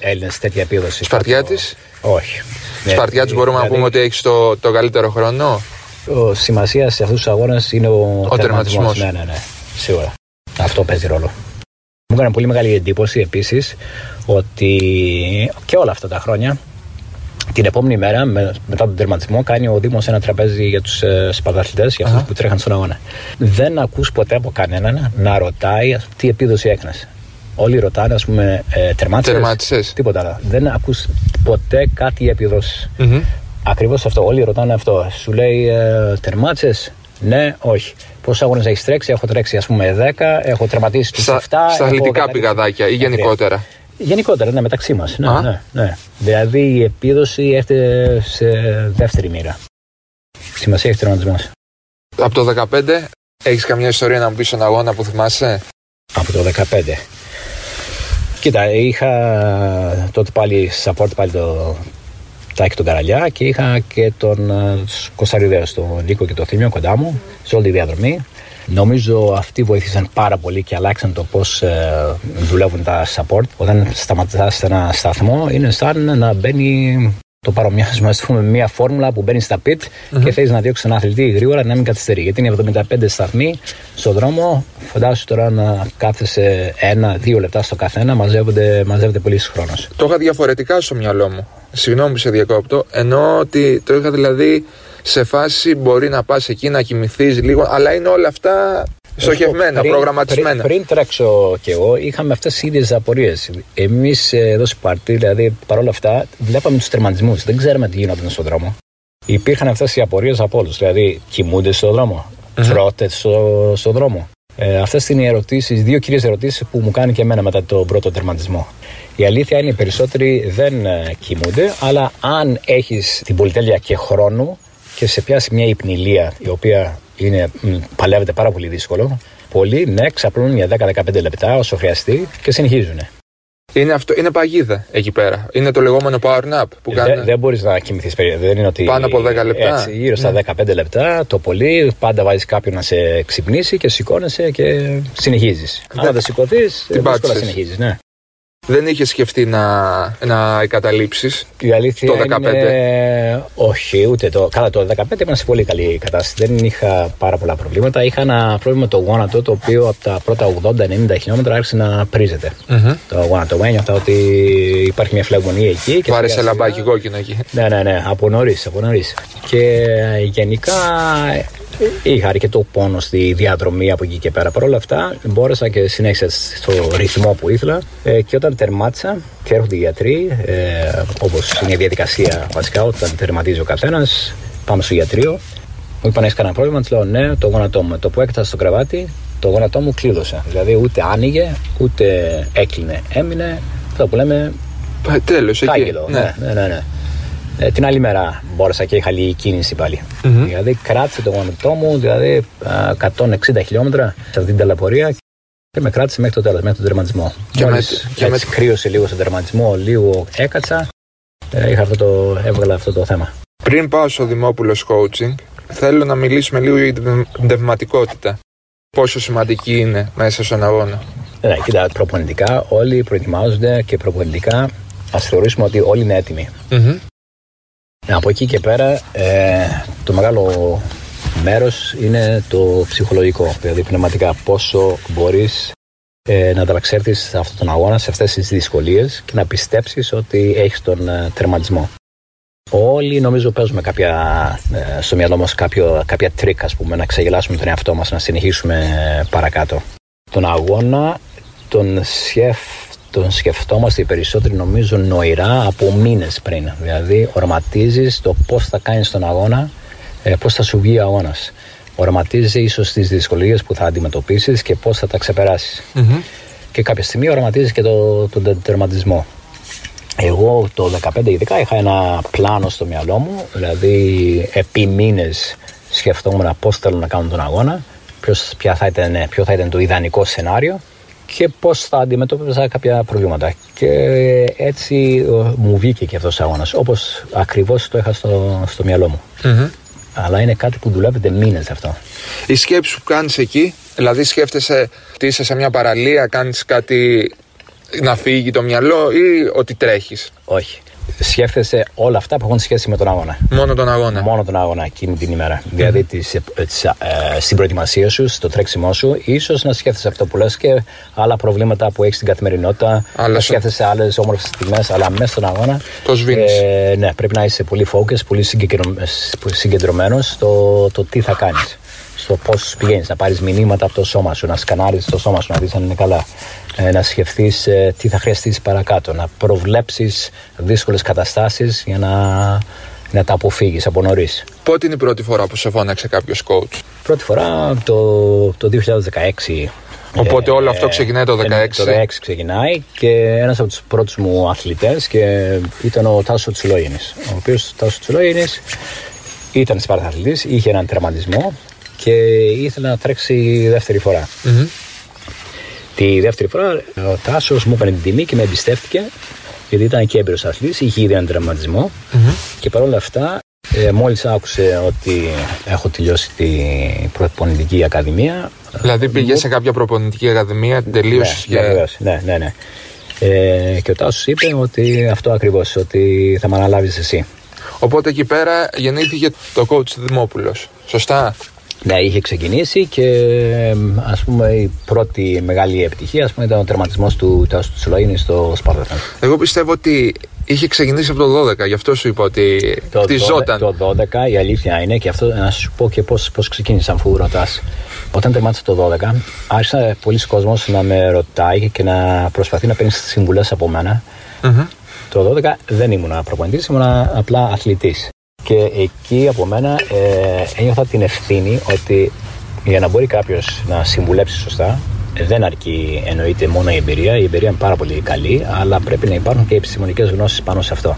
Έλληνες τέτοια επίδοση. Σπαρτιάτης? Όχι. Σπαρτιάτης μπορούμε να πούμε ότι έχει το καλύτερο χρόνο. Σημασία σε αυτούς τους αγώνες είναι ο τερματισμός. Ναι, σίγουρα. Αυτό παίζει ρόλο. Μου έκανε πολύ μεγάλη εντύπωση επίσης ότι και όλα αυτά τα χρόνια Την επόμενη μέρα, μετά τον τερματισμό, κάνει ο Δήμος ένα τραπέζι για τους σπαρταθλητές, για αυτούς που τρέχαν στον αγώνα. Δεν ακούς ποτέ από κανέναν να ρωτάει τι επίδοση έκανες. Όλοι ρωτάνε, ας πούμε, τερμάτισες, τίποτα άλλο. Δεν ακούς ποτέ κάτι επιδόσεις. Mm-hmm. Ακριβώς αυτό. Όλοι ρωτάνε αυτό. Σου λέει τερμάτισες, ναι, όχι. Πόσους αγώνες έχεις τρέξει? Έχω τρέξει, ας πούμε, 10, έχω τερματίσει τους 7. Στα αθλητικά πηγαδάκια ή γενικότερα. Γενικότερα, ναι, μεταξύ μας. Ναι, ναι, ναι. Δηλαδή η επίδοση έρχεται σε δεύτερη μοίρα. Σημασία έχει τερματισμός. Από το 15, έχεις καμιά ιστορία να μου πεις στον αγώνα που θυμάσαι? Από το 15. Κοίτα, είχα τότε πάλι support πάλι το Τάκη τον Καραλιά και είχα και τον Κωνσταρίδη, τον Νίκο και τον Θήμιο κοντά μου σε όλη τη διαδρομή. Νομίζω αυτοί βοήθησαν πάρα πολύ και αλλάξαν το πώς δουλεύουν τα support. Όταν σταματάς σε ένα σταθμό, είναι σαν να μπαίνει το παρομοιάζουμε με μια φόρμουλα που μπαίνει στα πιτ και θέλει να διώξει τον αθλητή γρήγορα να μην καθυστερεί. Γιατί είναι 75 σταθμοί στον δρόμο. Φαντάσου τώρα να κάθεσαι 1-2 λεπτά στο καθένα, μαζεύεται πολύ χρόνο. Το είχα διαφορετικά στο μυαλό μου. Συγγνώμη που σε διακόπτω. Ενώ ότι το είχα δηλαδή σε φάση μπορεί να πας εκεί να κοιμηθείς λίγο, αλλά είναι όλα αυτά στοχευμένα, προγραμματισμένα. Πριν τρέξω κι εγώ, είχαμε αυτές τις ίδιες απορίες. Εμείς εδώ Σπάρτη, δηλαδή παρόλα αυτά, βλέπαμε τους τερματισμούς. Δεν ξέραμε τι γινόταν στον δρόμο. Υπήρχαν αυτές οι απορίες από όλους. Δηλαδή, κοιμούνται στον δρόμο, τρώτε στον δρόμο. Αυτές είναι οι ερωτήσεις, δύο κυρίες ερωτήσεις που μου κάνει και εμένα μετά τον πρώτο τερματισμό. Η αλήθεια είναι οι περισσότεροι δεν κοιμούνται, αλλά αν έχεις την πολυτέλεια και χρόνου και σε πιάσει μια υπνηλία η οποία παλεύεται πάρα πολύ δύσκολο, πολλοί ναι, ξαπλούν για 10-15 λεπτά όσο χρειαστεί και συνεχίζουν. Είναι παγίδα εκεί πέρα. Είναι το λεγόμενο power nap που κάνει. Δεν μπορείς να κοιμηθείς πάνω από 10 λεπτά. Έτσι, γύρω στα 15 λεπτά το πολύ. Πάντα βάζεις κάποιον να σε ξυπνήσει και σηκώνεσαι και συνεχίζεις. Αν δεν σηκωθείς, δύσκολα συνεχίζεις. Ναι. Δεν είχε σκεφτεί να εγκαταλείψεις το 2015? Όχι, ούτε το. Καλά, το 2015 ήμουν σε πολύ καλή κατάσταση. Δεν είχα πάρα πολλά προβλήματα. Είχα ένα πρόβλημα το γόνατο, το οποίο από τα πρώτα 80-90 χιλιόμετρα άρχισε να πρίζεται. Το γόνατο. Ένιωθα ότι υπάρχει μια φλεγμονία εκεί. Βάρεσε λαμπάκι κόκκινο εκεί. Ναι, ναι, ναι. Από νωρίς. Και γενικά είχα αρκετό πόνο στη διαδρομή από εκεί και πέρα. Παρ' όλα αυτά, μπόρεσα και συνέχισα στο ρυθμό που ήθελα. Και όταν τερμάτισα και έρχονται οι γιατροί, όπως είναι η διαδικασία βασικά, όταν τερματίζει ο καθένας, πάμε στο γιατρείο. Μου είπαν: έχεις κανένα πρόβλημα? Του λέω: ναι, το γόνατό μου. Το που έκτασα στο κρεβάτι, το γόνατό μου κλείδωσε. Δηλαδή ούτε άνοιγε, ούτε έκλεινε. Έμεινε αυτό που λέμε. Τέλος, κάγκελο. Ναι, ναι, ναι, ναι. Την άλλη μέρα μπόρεσα και είχα λίγη κίνηση πάλι. Δηλαδή κράτησε το γόνατό μου, δηλαδή 160 χιλιόμετρα σε αυτήν την ταλαιπωρία και με κράτησε μέχρι το τέλος, μέχρι τον τερματισμό. Και μόλις κρύωσε λίγο στον τερματισμό, λίγο έκατσα, έβγαλα αυτό το θέμα. Πριν πάω στο Δημόπουλος Coaching, θέλω να μιλήσουμε λίγο για την πνευματικότητα. Πόσο σημαντική είναι μέσα στον αγώνα? Κοίτα, προπονητικά όλοι προετοιμάζονται και προπονητικά ας θεωρήσουμε ότι όλοι είναι έτοιμοι. Από εκεί και πέρα το μεγάλο μέρος είναι το ψυχολογικό, δηλαδή πνευματικά πόσο μπορείς να ταξέρθεις σε αυτόν τον αγώνα, σε αυτές τις δυσκολίες και να πιστέψεις ότι έχεις τον τερματισμό. Όλοι νομίζω παίζουμε στο μυαλό μας κάποια τρίκ, ας πούμε, να ξεγελάσουμε τον εαυτό μας, να συνεχίσουμε παρακάτω. Τον αγώνα τον σκεφτόμαστε οι περισσότεροι νομίζω νοηρά από μήνες πριν. Δηλαδή ορματίζεις το πώς θα κάνεις τον αγώνα, πώς θα σου βγει ο αγώνας. Οραματίζει ίσως τις δυσκολίες που θα αντιμετωπίσεις και πώς θα τα ξεπεράσεις. Και κάποια στιγμή οραματίζει και τον τερματισμό. Εγώ το 2015 ειδικά είχα ένα πλάνο στο μυαλό μου, δηλαδή επί μήνες σκεφτόμουν πώς θέλω να κάνω τον αγώνα, ποιο θα ήταν το ιδανικό σενάριο και πώς θα αντιμετώπιζα κάποια προβλήματα. Και έτσι μου βγήκε και αυτός ο αγώνας, όπως ακριβώς το είχα στο μυαλό μου. Αλλά είναι κάτι που δουλεύεται μήνες αυτό. Η σκέψη που κάνεις εκεί, δηλαδή σκέφτεσαι ότι είσαι σε μια παραλία, κάνεις κάτι να φύγει το μυαλό ή ότι τρέχεις? Όχι. σκέφτεσαι όλα αυτά που έχουν σχέση με τον αγώνα. Μόνο τον αγώνα. Μόνο τον αγώνα εκείνη την ημέρα. Δηλαδή στην προετοιμασία σου, στο τρέξιμό σου, ίσως να σκέφτεσαι αυτό που λες και άλλα προβλήματα που έχεις στην καθημερινότητα. Να σκέφτεσαι άλλες όμορφες στιγμές, αλλά μέσα στον αγώνα. Το σβήνεις. Ναι, πρέπει να είσαι πολύ focus, πολύ συγκεντρωμένος στο τι θα κάνεις. Στο πώς πηγαίνεις, να πάρεις μηνύματα από το σώμα σου, να σκανάρεις το σώμα σου, να δεις αν είναι καλά, να σκεφτείς τι θα χρειαστείς παρακάτω, να προβλέψεις δύσκολες καταστάσεις για να τα αποφύγεις από νωρίς. Πότε είναι η πρώτη φορά που σε φώναξε κάποιος coach? Πρώτη φορά το 2016. Οπότε όλο αυτό ξεκινάει το 2016. Το 2016 ξεκινάει και ένας από τους πρώτους μου αθλητές και ήταν ο Τάσος Τσουλόγενης. Ο οποίος Τάσος Τσουλόγενης ήταν σπαρταθλητής, είχε έναν τραυματισμό και ήθελα να τρέξει δεύτερη φορά. Τη δεύτερη φορά ο Τάσος μου έκανε την τιμή και με εμπιστεύτηκε, γιατί ήταν και έμπειρος αθλητής, είχε ήδη έναν τραυματισμό και παρόλα αυτά μόλις άκουσε ότι έχω τελειώσει την προπονητική ακαδημία. Δηλαδή πήγε σε κάποια προπονητική ακαδημία, τελείωσε. Ναι. Και ο Τάσος είπε ότι αυτό ακριβώς, ότι θα με αναλάβεις εσύ. Οπότε εκεί πέρα γεννήθηκε το coach Δημόπουλος, σωστά? Ναι, είχε ξεκινήσει και ας πούμε η πρώτη μεγάλη επιτυχία ήταν ο τερματισμός του Τάσου Τσουλόγενη στο Σπάρταθλον. Εγώ πιστεύω ότι είχε ξεκινήσει από το 12, γι' αυτό σου είπα ότι χτιζόταν. Το 12 η αλήθεια είναι, και αυτό να σου πω και πώς ξεκίνησα αφού ρωτάς. Όταν τερμάτισα το 12, άρχισε πολλοί κόσμος να με ρωτάει και να προσπαθεί να παίρνει συμβουλές από μένα. Το 12 δεν ήμουν προπονητής, ήμουν απλά αθλητής. Και εκεί από μένα ένιωθα την ευθύνη ότι για να μπορεί κάποιος να συμβουλέψει σωστά δεν αρκεί εννοείται μόνο η εμπειρία. Η εμπειρία είναι πάρα πολύ καλή, αλλά πρέπει να υπάρχουν και επιστημονικές γνώσεις πάνω σε αυτό.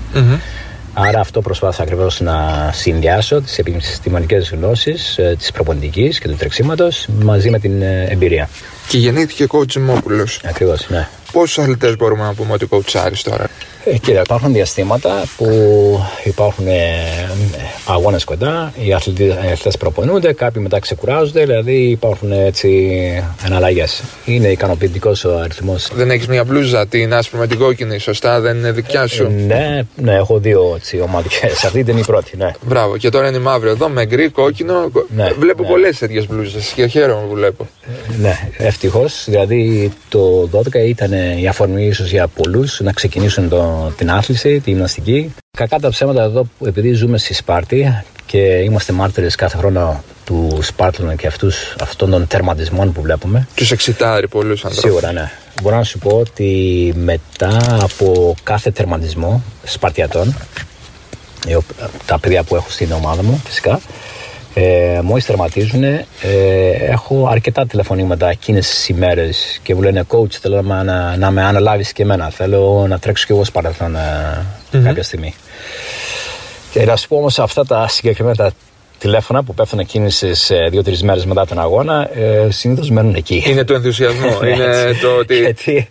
Άρα αυτό προσπάθησα ακριβώς να συνδυάσω, τις επιστημονικές γνώσεις της προπονητικής και του τρεξίματος μαζί με την εμπειρία. Και γεννήθηκε coach Δημόπουλος. Ακριβώς, ναι. Πόσους αθλητές μπορούμε να πούμε ότι κοουτσάρεις τώρα? Κύριε, υπάρχουν διαστήματα που υπάρχουν αγώνες κοντά, οι αθλητές προπονούνται, κάποιοι μετά ξεκουράζονται, δηλαδή υπάρχουν έτσι εναλλαγές. Είναι ικανοποιητικός ο αριθμός. Δεν έχεις μια μπλούζα, την άσπρη με την κόκκινη, σωστά, δεν είναι δικιά σου? Ναι, έχω δύο ομαδικές. Αυτή ήταν η πρώτη, ναι. Μπράβο, και τώρα είναι η μαύρη εδώ με γκρι, κόκκινο. Ναι, βλέπω πολλές τέτοιες μπλούζες και χαίρομαι που βλέπω. Ναι, ευτυχώς, δηλαδή το 12 ήταν η αφορμή ίσως για πολλούς να ξεκινήσουν την άθληση, τη γυμναστική. Κακά τα ψέματα εδώ, επειδή ζούμε στη Σπάρτη και είμαστε μάρτυρες κάθε χρόνο του Σπάρτλων και αυτών των τερματισμών που βλέπουμε. Τους εξητάρει πολλούς ανθρώπους. Σίγουρα, ναι. Μπορώ να σου πω ότι μετά από κάθε τερματισμό Σπαρτιατών, τα παιδιά που έχω στην ομάδα μου φυσικά, μόλις τερματίζουν, έχω αρκετά τηλεφωνήματα εκείνες τις ημέρες και μου λένε coach, θέλω να με αναλάβεις και εμένα, θέλω να τρέξω κι εγώ Σπάρταθλον κάποια στιγμή. Και να σου πω όμως αυτά τα συγκεκριμένα τηλέφωνα που πέφτουν εκείνες τις 2-3 μέρες μετά τον αγώνα, συνήθως μένουν εκεί. Είναι το ενθουσιασμό, είναι το ότι... Γιατί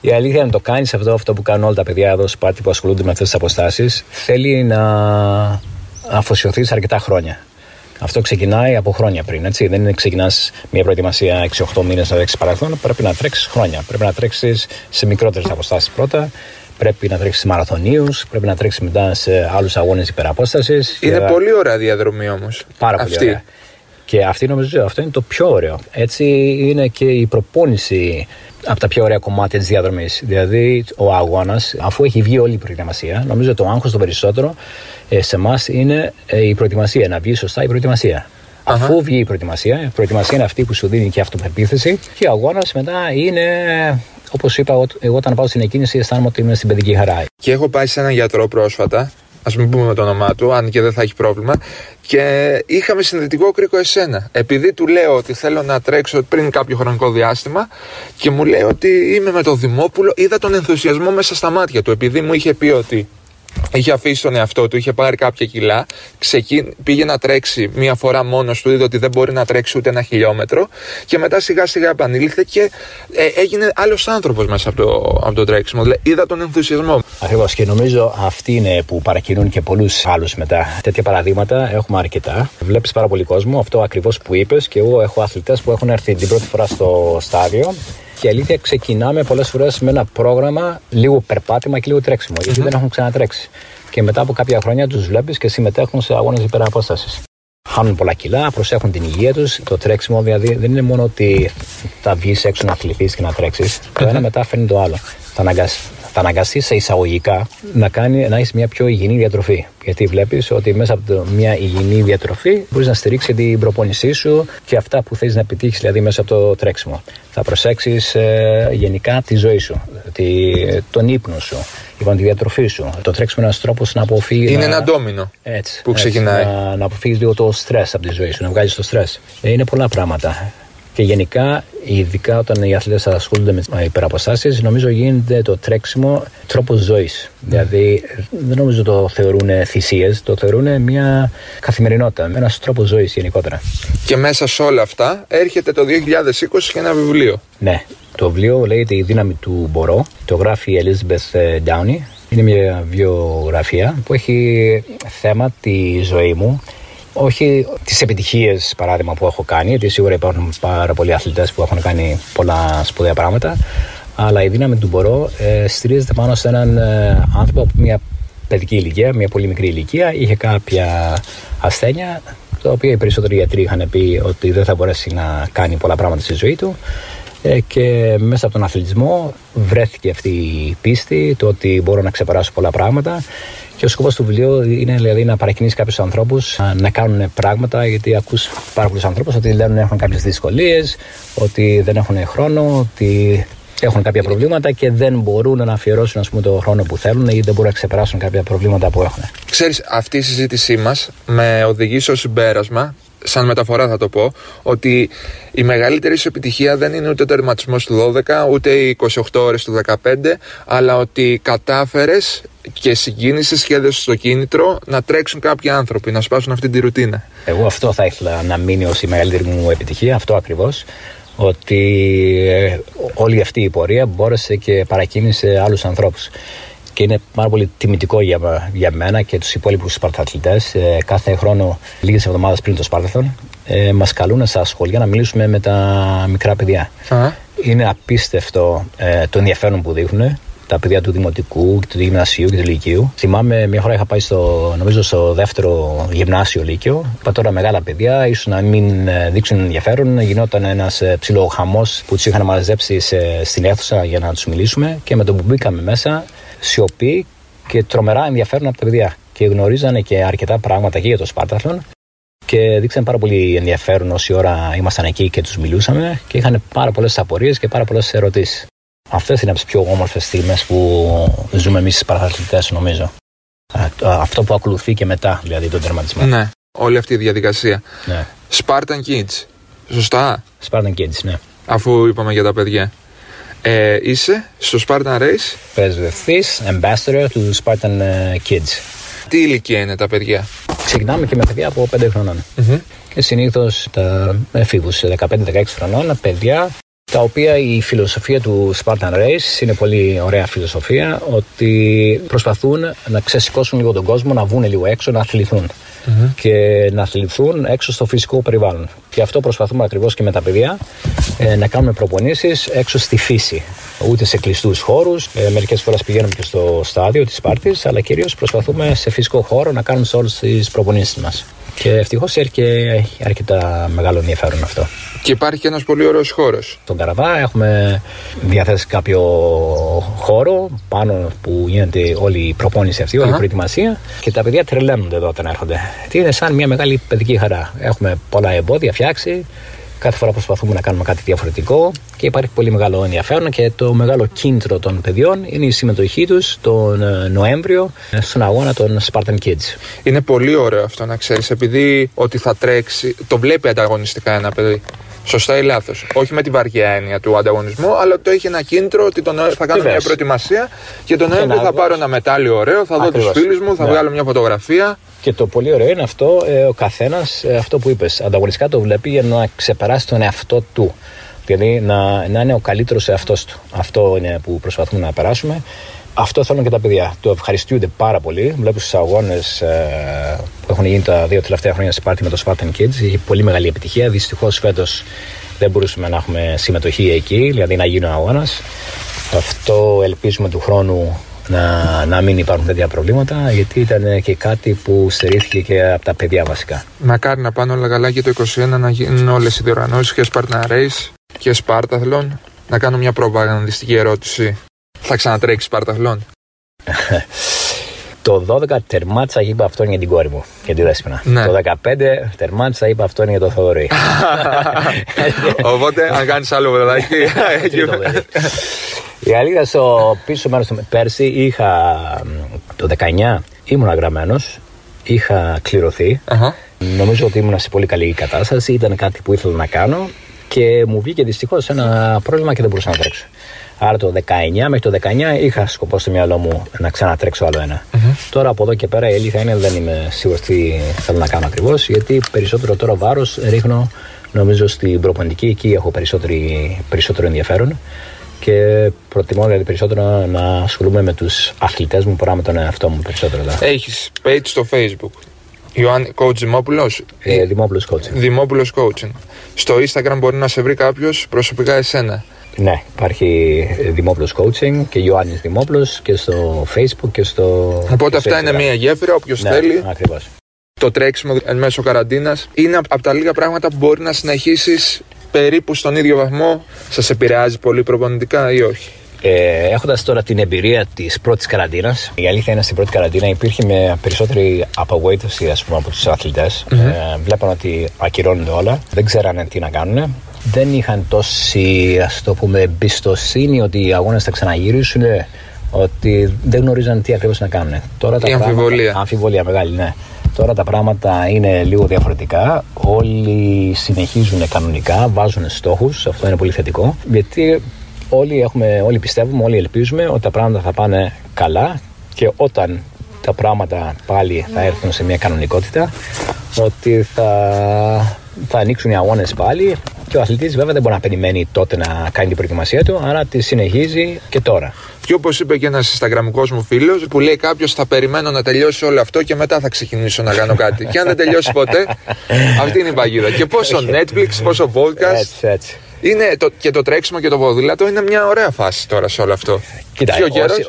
η αλήθεια είναι να το κάνεις αυτό που κάνουν όλα τα παιδιά εδώ Σπάρτη που ασχολούνται με αυτές τις αποστάσεις, θέλει να αφοσιωθείς αρκετά χρόνια. Αυτό ξεκινάει από χρόνια πριν. Έτσι. Δεν ξεκινάς μια προετοιμασία 6-8 μήνες να τρέξεις παραθλόν. Πρέπει να τρέξεις χρόνια. Πρέπει να τρέξεις σε μικρότερες αποστάσεις πρώτα. Πρέπει να τρέξεις μαραθωνίους. Πρέπει να τρέξεις μετά σε άλλους αγώνες υπεραπόστασης. Είναι πολύ ωραία διαδρομή όμως. Πάρα πολύ ωραία. Και αυτή νομίζω αυτό είναι το πιο ωραίο. Έτσι είναι και η προπόνηση από τα πιο ωραία κομμάτια της διαδρομής. Δηλαδή ο αγώνας, αφού έχει βγει όλη η προετοιμασία, νομίζω το άγχος το περισσότερο σε εμάς είναι η προετοιμασία. Να βγει σωστά η προετοιμασία. Αφού βγει η προετοιμασία είναι αυτή που σου δίνει και αυτοπεποίθηση. Και ο αγώνας μετά είναι, όπως είπα, εγώ όταν πάω στην εκκίνηση αισθάνομαι ότι είμαι στην παιδική χαρά. Και έχω πάει σε έναν γιατρό πρόσφατα. Ας μην πούμε με το όνομά του, αν και δεν θα έχει πρόβλημα. Και είχαμε συνδετικό κρίκο εσένα. Επειδή του λέω ότι θέλω να τρέξω πριν κάποιο χρονικό διάστημα και μου λέει ότι είμαι με τον Δημόπουλο, είδα τον ενθουσιασμό μέσα στα μάτια του. Επειδή μου είχε πει ότι είχε αφήσει τον εαυτό του, είχε πάρει κάποια κιλά, πήγε να τρέξει μία φορά μόνος του, είδε ότι δεν μπορεί να τρέξει ούτε ένα χιλιόμετρο και μετά σιγά σιγά επανήλθε και έγινε άλλος άνθρωπος μέσα από το τρέξιμο. Δηλαδή είδα τον ενθουσιασμό. Ακριβώς, και νομίζω αυτοί είναι που παρακινούν και πολλούς άλλους μετά. Τέτοια παραδείγματα έχουμε αρκετά. Βλέπεις πάρα πολύ κόσμο, αυτό ακριβώς που είπες, και εγώ έχω αθλητές που έχουν έρθει την πρώτη φορά στο στάδιο η αλήθεια ξεκινάμε πολλές φορές με ένα πρόγραμμα λίγο περπάτημα και λίγο τρέξιμο, γιατί δεν έχουν ξανατρέξει. Και μετά από κάποια χρόνια τους βλέπεις και συμμετέχουν σε αγώνες υπεραπόστασης. Χάνουν πολλά κιλά, προσέχουν την υγεία τους. Το τρέξιμο δηλαδή δεν είναι μόνο ότι θα βγεις έξω να αθληθείς και να τρέξεις. Το ένα μετά φέρνει το άλλο. Θα αναγκαστείς σε εισαγωγικά να έχεις μια πιο υγιεινή διατροφή. Γιατί βλέπεις ότι μέσα από μια υγιεινή διατροφή μπορείς να στηρίξεις την προπόνησή σου και αυτά που θέλεις να επιτύχεις, δηλαδή μέσα από το τρέξιμο. Θα προσέξεις γενικά τη ζωή σου, τον ύπνο σου, τη διατροφή σου. Το τρέξιμο είναι ένας τρόπος να αποφύγεις. Είναι ένα ντόμινο που ξεκινάει. Να αποφύγεις λίγο το στρες από τη ζωή σου, να βγάλεις το στρες. Είναι πολλά πράγματα. Και γενικά, ειδικά όταν οι αθλητές ασχολούνται με υπεραποστάσεις, νομίζω γίνεται το τρέξιμο τρόπος ζωής. Δηλαδή, δεν νομίζω το θεωρούν θυσίες, το θεωρούν μια καθημερινότητα, ένας τρόπος ζωής γενικότερα. Και μέσα σε όλα αυτά έρχεται το 2020 και ένα βιβλίο. Ναι, το βιβλίο λέγεται «Η δύναμη του μπορώ». Το γράφει η Elizabeth Downey. Είναι μια βιογραφία που έχει θέμα τη ζωή μου. Όχι τις επιτυχίες, παράδειγμα, που έχω κάνει, γιατί σίγουρα υπάρχουν πάρα πολλοί αθλητές που έχουν κάνει πολλά σπουδαία πράγματα, αλλά η δύναμη του μπορώ στηρίζεται πάνω σε έναν άνθρωπο από μια παιδική ηλικία, μια πολύ μικρή ηλικία, είχε κάποια ασθένεια, τα οποία οι περισσότεροι γιατροί είχαν πει ότι δεν θα μπορέσει να κάνει πολλά πράγματα στη ζωή του, και μέσα από τον αθλητισμό βρέθηκε αυτή η πίστη, το ότι μπορώ να ξεπεράσω πολλά πράγματα. Και ο σκοπός του βιβλίου είναι δηλαδή να παρακινήσει κάποιους ανθρώπους να κάνουν πράγματα, γιατί ακούς πάρα πολλούς ανθρώπους ότι λένε έχουν κάποιες δυσκολίες, ότι δεν έχουν χρόνο, ότι έχουν κάποια προβλήματα και δεν μπορούν να αφιερώσουν, ας πούμε, το χρόνο που θέλουν ή δεν μπορούν να ξεπεράσουν κάποια προβλήματα που έχουν. Ξέρεις, αυτή η συζήτησή μας με οδηγεί στο συμπέρασμα, σαν μεταφορά θα το πω, ότι η μεγαλύτερη σου επιτυχία δεν είναι ούτε ο τερματισμός του 12, ούτε οι 28 ώρες του 15, αλλά ότι κατάφερες και συγκίνησες και έδωσες στο κίνητρο να τρέξουν κάποιοι άνθρωποι, να σπάσουν αυτή τη ρουτίνα. Εγώ αυτό θα ήθελα να μείνει ως η μεγαλύτερη μου επιτυχία, αυτό ακριβώς. Ότι όλη αυτή η πορεία μπόρεσε και παρακίνησε άλλους ανθρώπους. Και είναι πάρα πολύ τιμητικό για μένα και τους υπόλοιπους σπαρταθλητές. Κάθε χρόνο, λίγες εβδομάδες πριν το Σπάρταθλον, μας καλούν στα σχολεία να μιλήσουμε με τα μικρά παιδιά. Είναι απίστευτο το ενδιαφέρον που δείχνουν τα παιδιά του Δημοτικού, του Γυμνασίου και του Λυκείου. Θυμάμαι μια φορά είχα πάει νομίζω στο δεύτερο γυμνάσιο Λύκειο. Είπα τώρα μεγάλα παιδιά, ίσως να μην δείξουν ενδιαφέρον. Γινόταν ένας ψιλοχαμός που τους είχαν μαζέψει στην αίθουσα για να τους μιλήσουμε. Και με το που μπήκαμε μέσα, σιωπή και τρομερά ενδιαφέρον από τα παιδιά. Και γνωρίζανε και αρκετά πράγματα και για το Σπάρταθλον. Και δείξαν πάρα πολύ ενδιαφέρον όση ώρα ήμασταν εκεί και τους μιλούσαμε. Και είχαν πάρα πολλές απορίες και πάρα πολλές ερωτήσεις. Αυτές είναι από τις πιο όμορφες στιγμές που ζούμε εμείς οι σπαρταθλητές, νομίζω. Αυτό που ακολουθεί και μετά, δηλαδή τον τερματισμό. Ναι, όλη αυτή η διαδικασία. Ναι. Spartan Kids, σωστά. Spartan Kids, ναι. Αφού είπαμε για τα παιδιά. Είσαι στο Spartan Race. Πρεσβευτής, ambassador του Spartan Kids. Τι ηλικία είναι τα παιδιά? Ξεκινάμε και με παιδιά από 5 χρονών. Και συνήθως τα εφήβους 15-16 χρονών, παιδιά, τα οποία η φιλοσοφία του Spartan Race είναι πολύ ωραία φιλοσοφία, ότι προσπαθούν να ξεσηκώσουν λίγο τον κόσμο, να βγουν λίγο έξω, να αθληθούν. Και να αθληθούν έξω στο φυσικό περιβάλλον. Και αυτό προσπαθούμε ακριβώς και με τα παιδιά, να κάνουμε προπονήσεις έξω στη φύση. Ούτε σε κλειστούς χώρους, μερικές φορές πηγαίνουμε και στο στάδιο της Σπάρτης, αλλά κυρίως προσπαθούμε σε φυσικό χώρο να κάνουμε όλες τις προπονήσεις μας. Και ευτυχώς έχει αρκετά μεγάλο ενδιαφέρον αυτό. Και υπάρχει και ένας πολύ ωραίος χώρος. Στον Καραβά έχουμε διαθέσει κάποιο χώρο πάνω που γίνεται όλη η προπόνηση αυτή, όλη η προετοιμασία. Και τα παιδιά τρελαίνονται εδώ όταν έρχονται. Τι είναι σαν μια μεγάλη παιδική χαρά. Έχουμε πολλά εμπόδια φτιάξει. Κάθε φορά προσπαθούμε να κάνουμε κάτι διαφορετικό και υπάρχει πολύ μεγάλο ενδιαφέρον και το μεγάλο κίνητρο των παιδιών είναι η συμμετοχή τους τον Νοέμβριο στον αγώνα των Spartan Kids. Είναι πολύ ωραίο αυτό, να ξέρεις, επειδή ότι θα τρέξει, το βλέπει ανταγωνιστικά ένα παιδί. Σωστά ή λάθος? Όχι με τη βαριά έννοια του ανταγωνισμού, αλλά το έχει ένα κίνητρο ότι τον θα κάνω μια προετοιμασία και τον Νοέμβριο θα πάρω ένα μετάλλιο ωραίο, θα δω τους φίλους μου, θα βγάλω μια φωτογραφία. Και το πολύ ωραίο είναι αυτό, ο καθένας αυτό που είπες, ανταγωνιστικά το βλέπει για να ξεπεράσει τον εαυτό του. Δηλαδή να είναι ο καλύτερος εαυτός του. Αυτό είναι που προσπαθούμε να περάσουμε. Αυτό θέλουν και τα παιδιά. Το ευχαριστούνται πάρα πολύ. Βλέπω στους αγώνες που έχουν γίνει τα δύο τελευταία χρόνια στην Σπάρτη με το Spartan Kids. Έχει πολύ μεγάλη επιτυχία. Δυστυχώς φέτος δεν μπορούσαμε να έχουμε συμμετοχή εκεί, δηλαδή να γίνει ο αγώνας. Αυτό ελπίζουμε του χρόνου να μην υπάρχουν τέτοια προβλήματα, γιατί ήταν και κάτι που στερήθηκε και από τα παιδιά βασικά. Μακάρι να πάνε όλα καλά και το 2021 να γίνουν όλες οι διοργανώσεις και Spartan Race και Σπάρταθλον. Να κάνω μια προπαγανδιστική ερώτηση. Θα ξανατρέξει Σπάρταθλον? Το 12 τερμάτισα, είπα αυτόν για την κόρη μου, για τη Δέσποινα. Ναι. Το 15 τερμάτισα, είπα αυτόν για το Θοδωρή. Οπότε, αν κάνεις άλλο βραδάκι. Η αλήθεια, στο πίσω μέρος του πέρσι, είχα το 19, ήμουν γραμμένος, είχα κληρωθεί. Νομίζω ότι ήμουν σε πολύ καλή κατάσταση, ήταν κάτι που ήθελα να κάνω και μου βγήκε δυστυχώς ένα πρόβλημα και δεν μπορούσα να τρέξω. Άρα το 19, μέχρι το 19 είχα σκοπό στο μυαλό μου να ξανατρέξω άλλο ένα. Τώρα από εδώ και πέρα η αλήθεια είναι δεν είμαι σίγουρος τι θέλω να κάνω ακριβώς, γιατί περισσότερο τώρα βάρος ρίχνω νομίζω στην προπονητική, εκεί έχω περισσότερο ενδιαφέρον και προτιμώ δηλαδή περισσότερο να ασχολούμαι με τους αθλητές μου παρά με τον εαυτό μου περισσότερο. Έχεις page στο Facebook, Ιωάννη Coach Δημόπουλος. Δημόπουλος Coaching. Δημόπουλος Coaching. Στο Instagram μπορεί να σε βρει κάποιος προσωπικά εσένα. Ναι, υπάρχει Δημόπουλος Coaching και Ιωάννης Δημόπουλος και στο Facebook και στο. Οπότε αυτά είναι μια γέφυρα, όποιος θέλει. Ακριβώς. Το τρέξιμο εν μέσω καραντίνας είναι από τα λίγα πράγματα που μπορεί να συνεχίσεις περίπου στον ίδιο βαθμό. Σας επηρεάζει πολύ προπονητικά ή όχι? Έχοντας τώρα την εμπειρία της πρώτης καραντίνας, η αλήθεια είναι στην πρώτη καραντίνα υπήρχε με περισσότερη απογοήτευση, ας πούμε, από τους αθλητές. Βλέπαν ότι ακυρώνονται όλα, δεν ξέρανε τι να κάνουν. Δεν είχαν τόση, ας το πούμε, εμπιστοσύνη ότι οι αγώνες θα ξαναγυρίσουν, ότι δεν γνωρίζαν τι ακριβώς να κάνουν. Τώρα τα αμφιβολία. Αμφιβολία μεγάλη, ναι. Τώρα τα πράγματα είναι λίγο διαφορετικά. Όλοι συνεχίζουν κανονικά, βάζουν στόχους. Αυτό είναι πολύ θετικό. Γιατί όλοι πιστεύουμε, όλοι ελπίζουμε ότι τα πράγματα θα πάνε καλά και όταν τα πράγματα πάλι θα έρθουν σε μια κανονικότητα, ότι θα ανοίξουν οι αγώνες πάλι. Και ο αθλητής βέβαια δεν μπορεί να περιμένει τότε να κάνει την προετοιμασία του, άρα τη συνεχίζει και τώρα. Και όπως είπε και ένας Instagramικός μου φίλος, που λέει κάποιος θα περιμένω να τελειώσει όλο αυτό και μετά θα ξεκινήσω να κάνω κάτι. Και αν δεν τελειώσει ποτέ, αυτή είναι η παγίδα. Και πόσο Netflix, πόσο podcast. Έτσι. Είναι και το τρέξιμο και το ποδήλατο είναι μια ωραία φάση τώρα σε όλο αυτό. Κοίτα,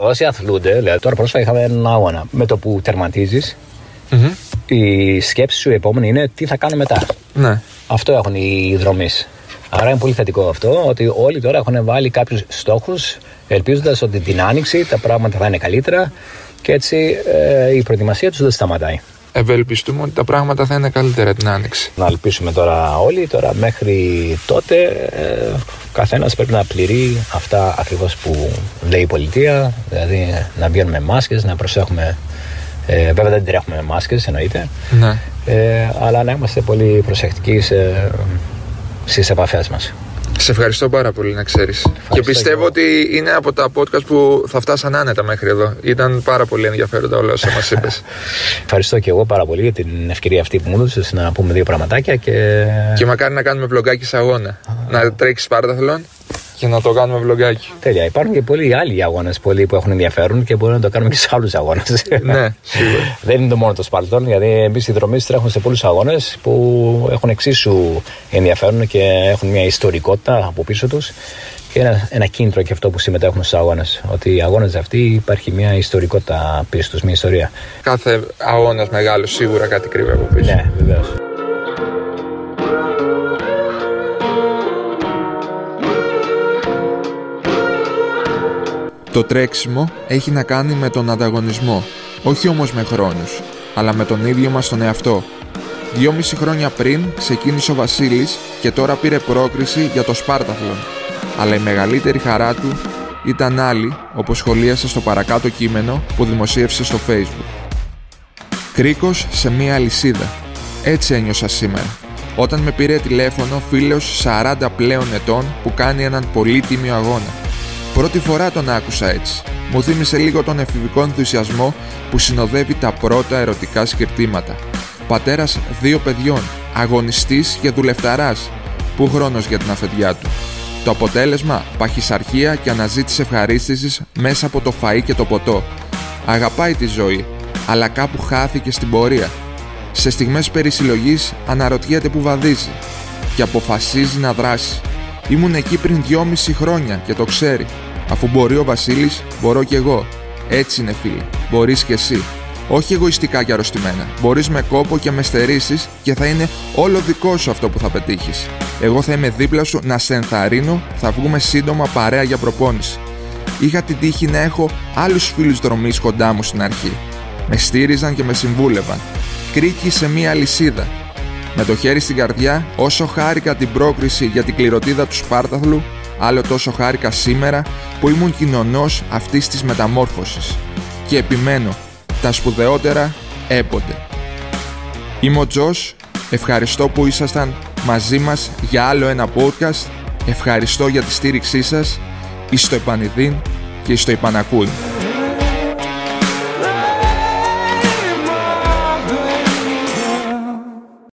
όσοι αθλούνται, δηλαδή τώρα πρόσφατα είχαμε έναν αγώνα. Με το που τερματίζεις, η σκέψη σου η επόμενη είναι τι θα κάνω μετά. Ναι. Αυτό έχουν οι δρομείς. Άρα είναι πολύ θετικό αυτό, ότι όλοι τώρα έχουν βάλει κάποιους στόχους, ελπίζοντας ότι την άνοιξη τα πράγματα θα είναι καλύτερα και έτσι η προετοιμασία τους δεν σταματάει. Ευελπιστούμε ότι τα πράγματα θα είναι καλύτερα την άνοιξη. Να ελπίσουμε τώρα όλοι, τώρα μέχρι τότε καθένας πρέπει να πληρεί αυτά ακριβώς που λέει η πολιτεία, δηλαδή να βγαίνουμε μάσκες, να προσέχουμε. Βέβαια δεν τρέχουμε με μάσκες, εννοείται. Ναι. Αλλά να είμαστε πολύ προσεκτικοί στις επαφές μας. Σε ευχαριστώ πάρα πολύ, να ξέρεις. Ευχαριστώ και πιστεύω ότι είναι από τα podcast που θα φτάσαν άνετα μέχρι εδώ. Ήταν πάρα πολύ ενδιαφέροντα όλα όσα μας είπες. Ευχαριστώ και εγώ πάρα πολύ για την ευκαιρία αυτή που μου έδωσες να πούμε δύο πραγματάκια. Και μακάρι να κάνουμε βλογκάκι σε αγώνα. Να τρέξεις Σπάρταθλον και να το κάνουμε βλογκάκι. Τέλεια. Υπάρχουν και πολλοί άλλοι αγώνες που έχουν ενδιαφέρον και μπορούμε να το κάνουμε και σε άλλους αγώνες. Ναι, σίγουρα. Δεν είναι το μόνο το Σπάρταθλον, γιατί εμείς οι δρομείς τρέχουμε σε πολλούς αγώνες που έχουν εξίσου ενδιαφέρον και έχουν μια ιστορικότητα από πίσω τους. Και ένα κίνητρο και αυτό που συμμετέχουμε στους αγώνες. Ότι οι αγώνες αυτοί υπάρχει μια ιστορικότητα πίσω τους, μια ιστορία. Κάθε αγώνας μεγάλος σίγουρα κάτι κρύβει από πίσω. Ναι, βεβαίως. Το τρέξιμο έχει να κάνει με τον ανταγωνισμό, όχι όμως με χρόνους, αλλά με τον ίδιο μας τον εαυτό. 2,5 χρόνια πριν ξεκίνησε ο Βασίλης και τώρα πήρε πρόκριση για το Σπάρταθλον, αλλά η μεγαλύτερη χαρά του ήταν άλλη, όπως σχολίασε στο παρακάτω κείμενο που δημοσίευσε στο Facebook. Κρίκος σε μία αλυσίδα. Έτσι ένιωσα σήμερα. Όταν με πήρε τηλέφωνο φίλος 40 πλέον ετών που κάνει έναν πολύτιμιο αγώνα. Πρώτη φορά τον άκουσα έτσι. Μου θύμισε λίγο τον εφηβικό ενθουσιασμό που συνοδεύει τα πρώτα ερωτικά σκερτήματα. Πατέρας 2 παιδιών, αγωνιστής και δουλευταράς. Πού χρόνος για την αφεντιά του. Το αποτέλεσμα, παχυσαρχία και αναζήτηση ευχαρίστησης μέσα από το φαΐ και το ποτό. Αγαπάει τη ζωή, αλλά κάπου χάθηκε στην πορεία. Σε στιγμές περισυλλογής αναρωτιέται που βαδίζει. και αποφασίζει να δράσει. Ήμουν εκεί πριν 2,5 χρόνια και το ξέρει. Αφού μπορεί ο Βασίλης, μπορώ κι εγώ. Έτσι είναι, φίλε. Μπορείς κι εσύ. Όχι εγωιστικά και αρρωστημένα. Μπορείς με κόπο και με στερήσεις και θα είναι όλο δικό σου αυτό που θα πετύχεις. Εγώ θα είμαι δίπλα σου να σε ενθαρρύνω, θα βγούμε σύντομα παρέα για προπόνηση. Είχα την τύχη να έχω άλλους φίλους δρομής κοντά μου στην αρχή. Με στήριζαν και με συμβούλευαν. Κρίκη σε μία αλυσίδα. Με το χέρι στην καρδιά, όσο χάρηκα την πρόκριση για την κληροτίδα του Σπάρταθλου, άλλο τόσο χάρηκα σήμερα που ήμουν κοινωνός αυτής της μεταμόρφωσης. Και επιμένω, τα σπουδαιότερα έποτε. Είμαι ο Τζος, ευχαριστώ που ήσασταν μαζί μας για άλλο ένα podcast, ευχαριστώ για τη στήριξή σας, εις το επανειδήν και εις το επανακούν.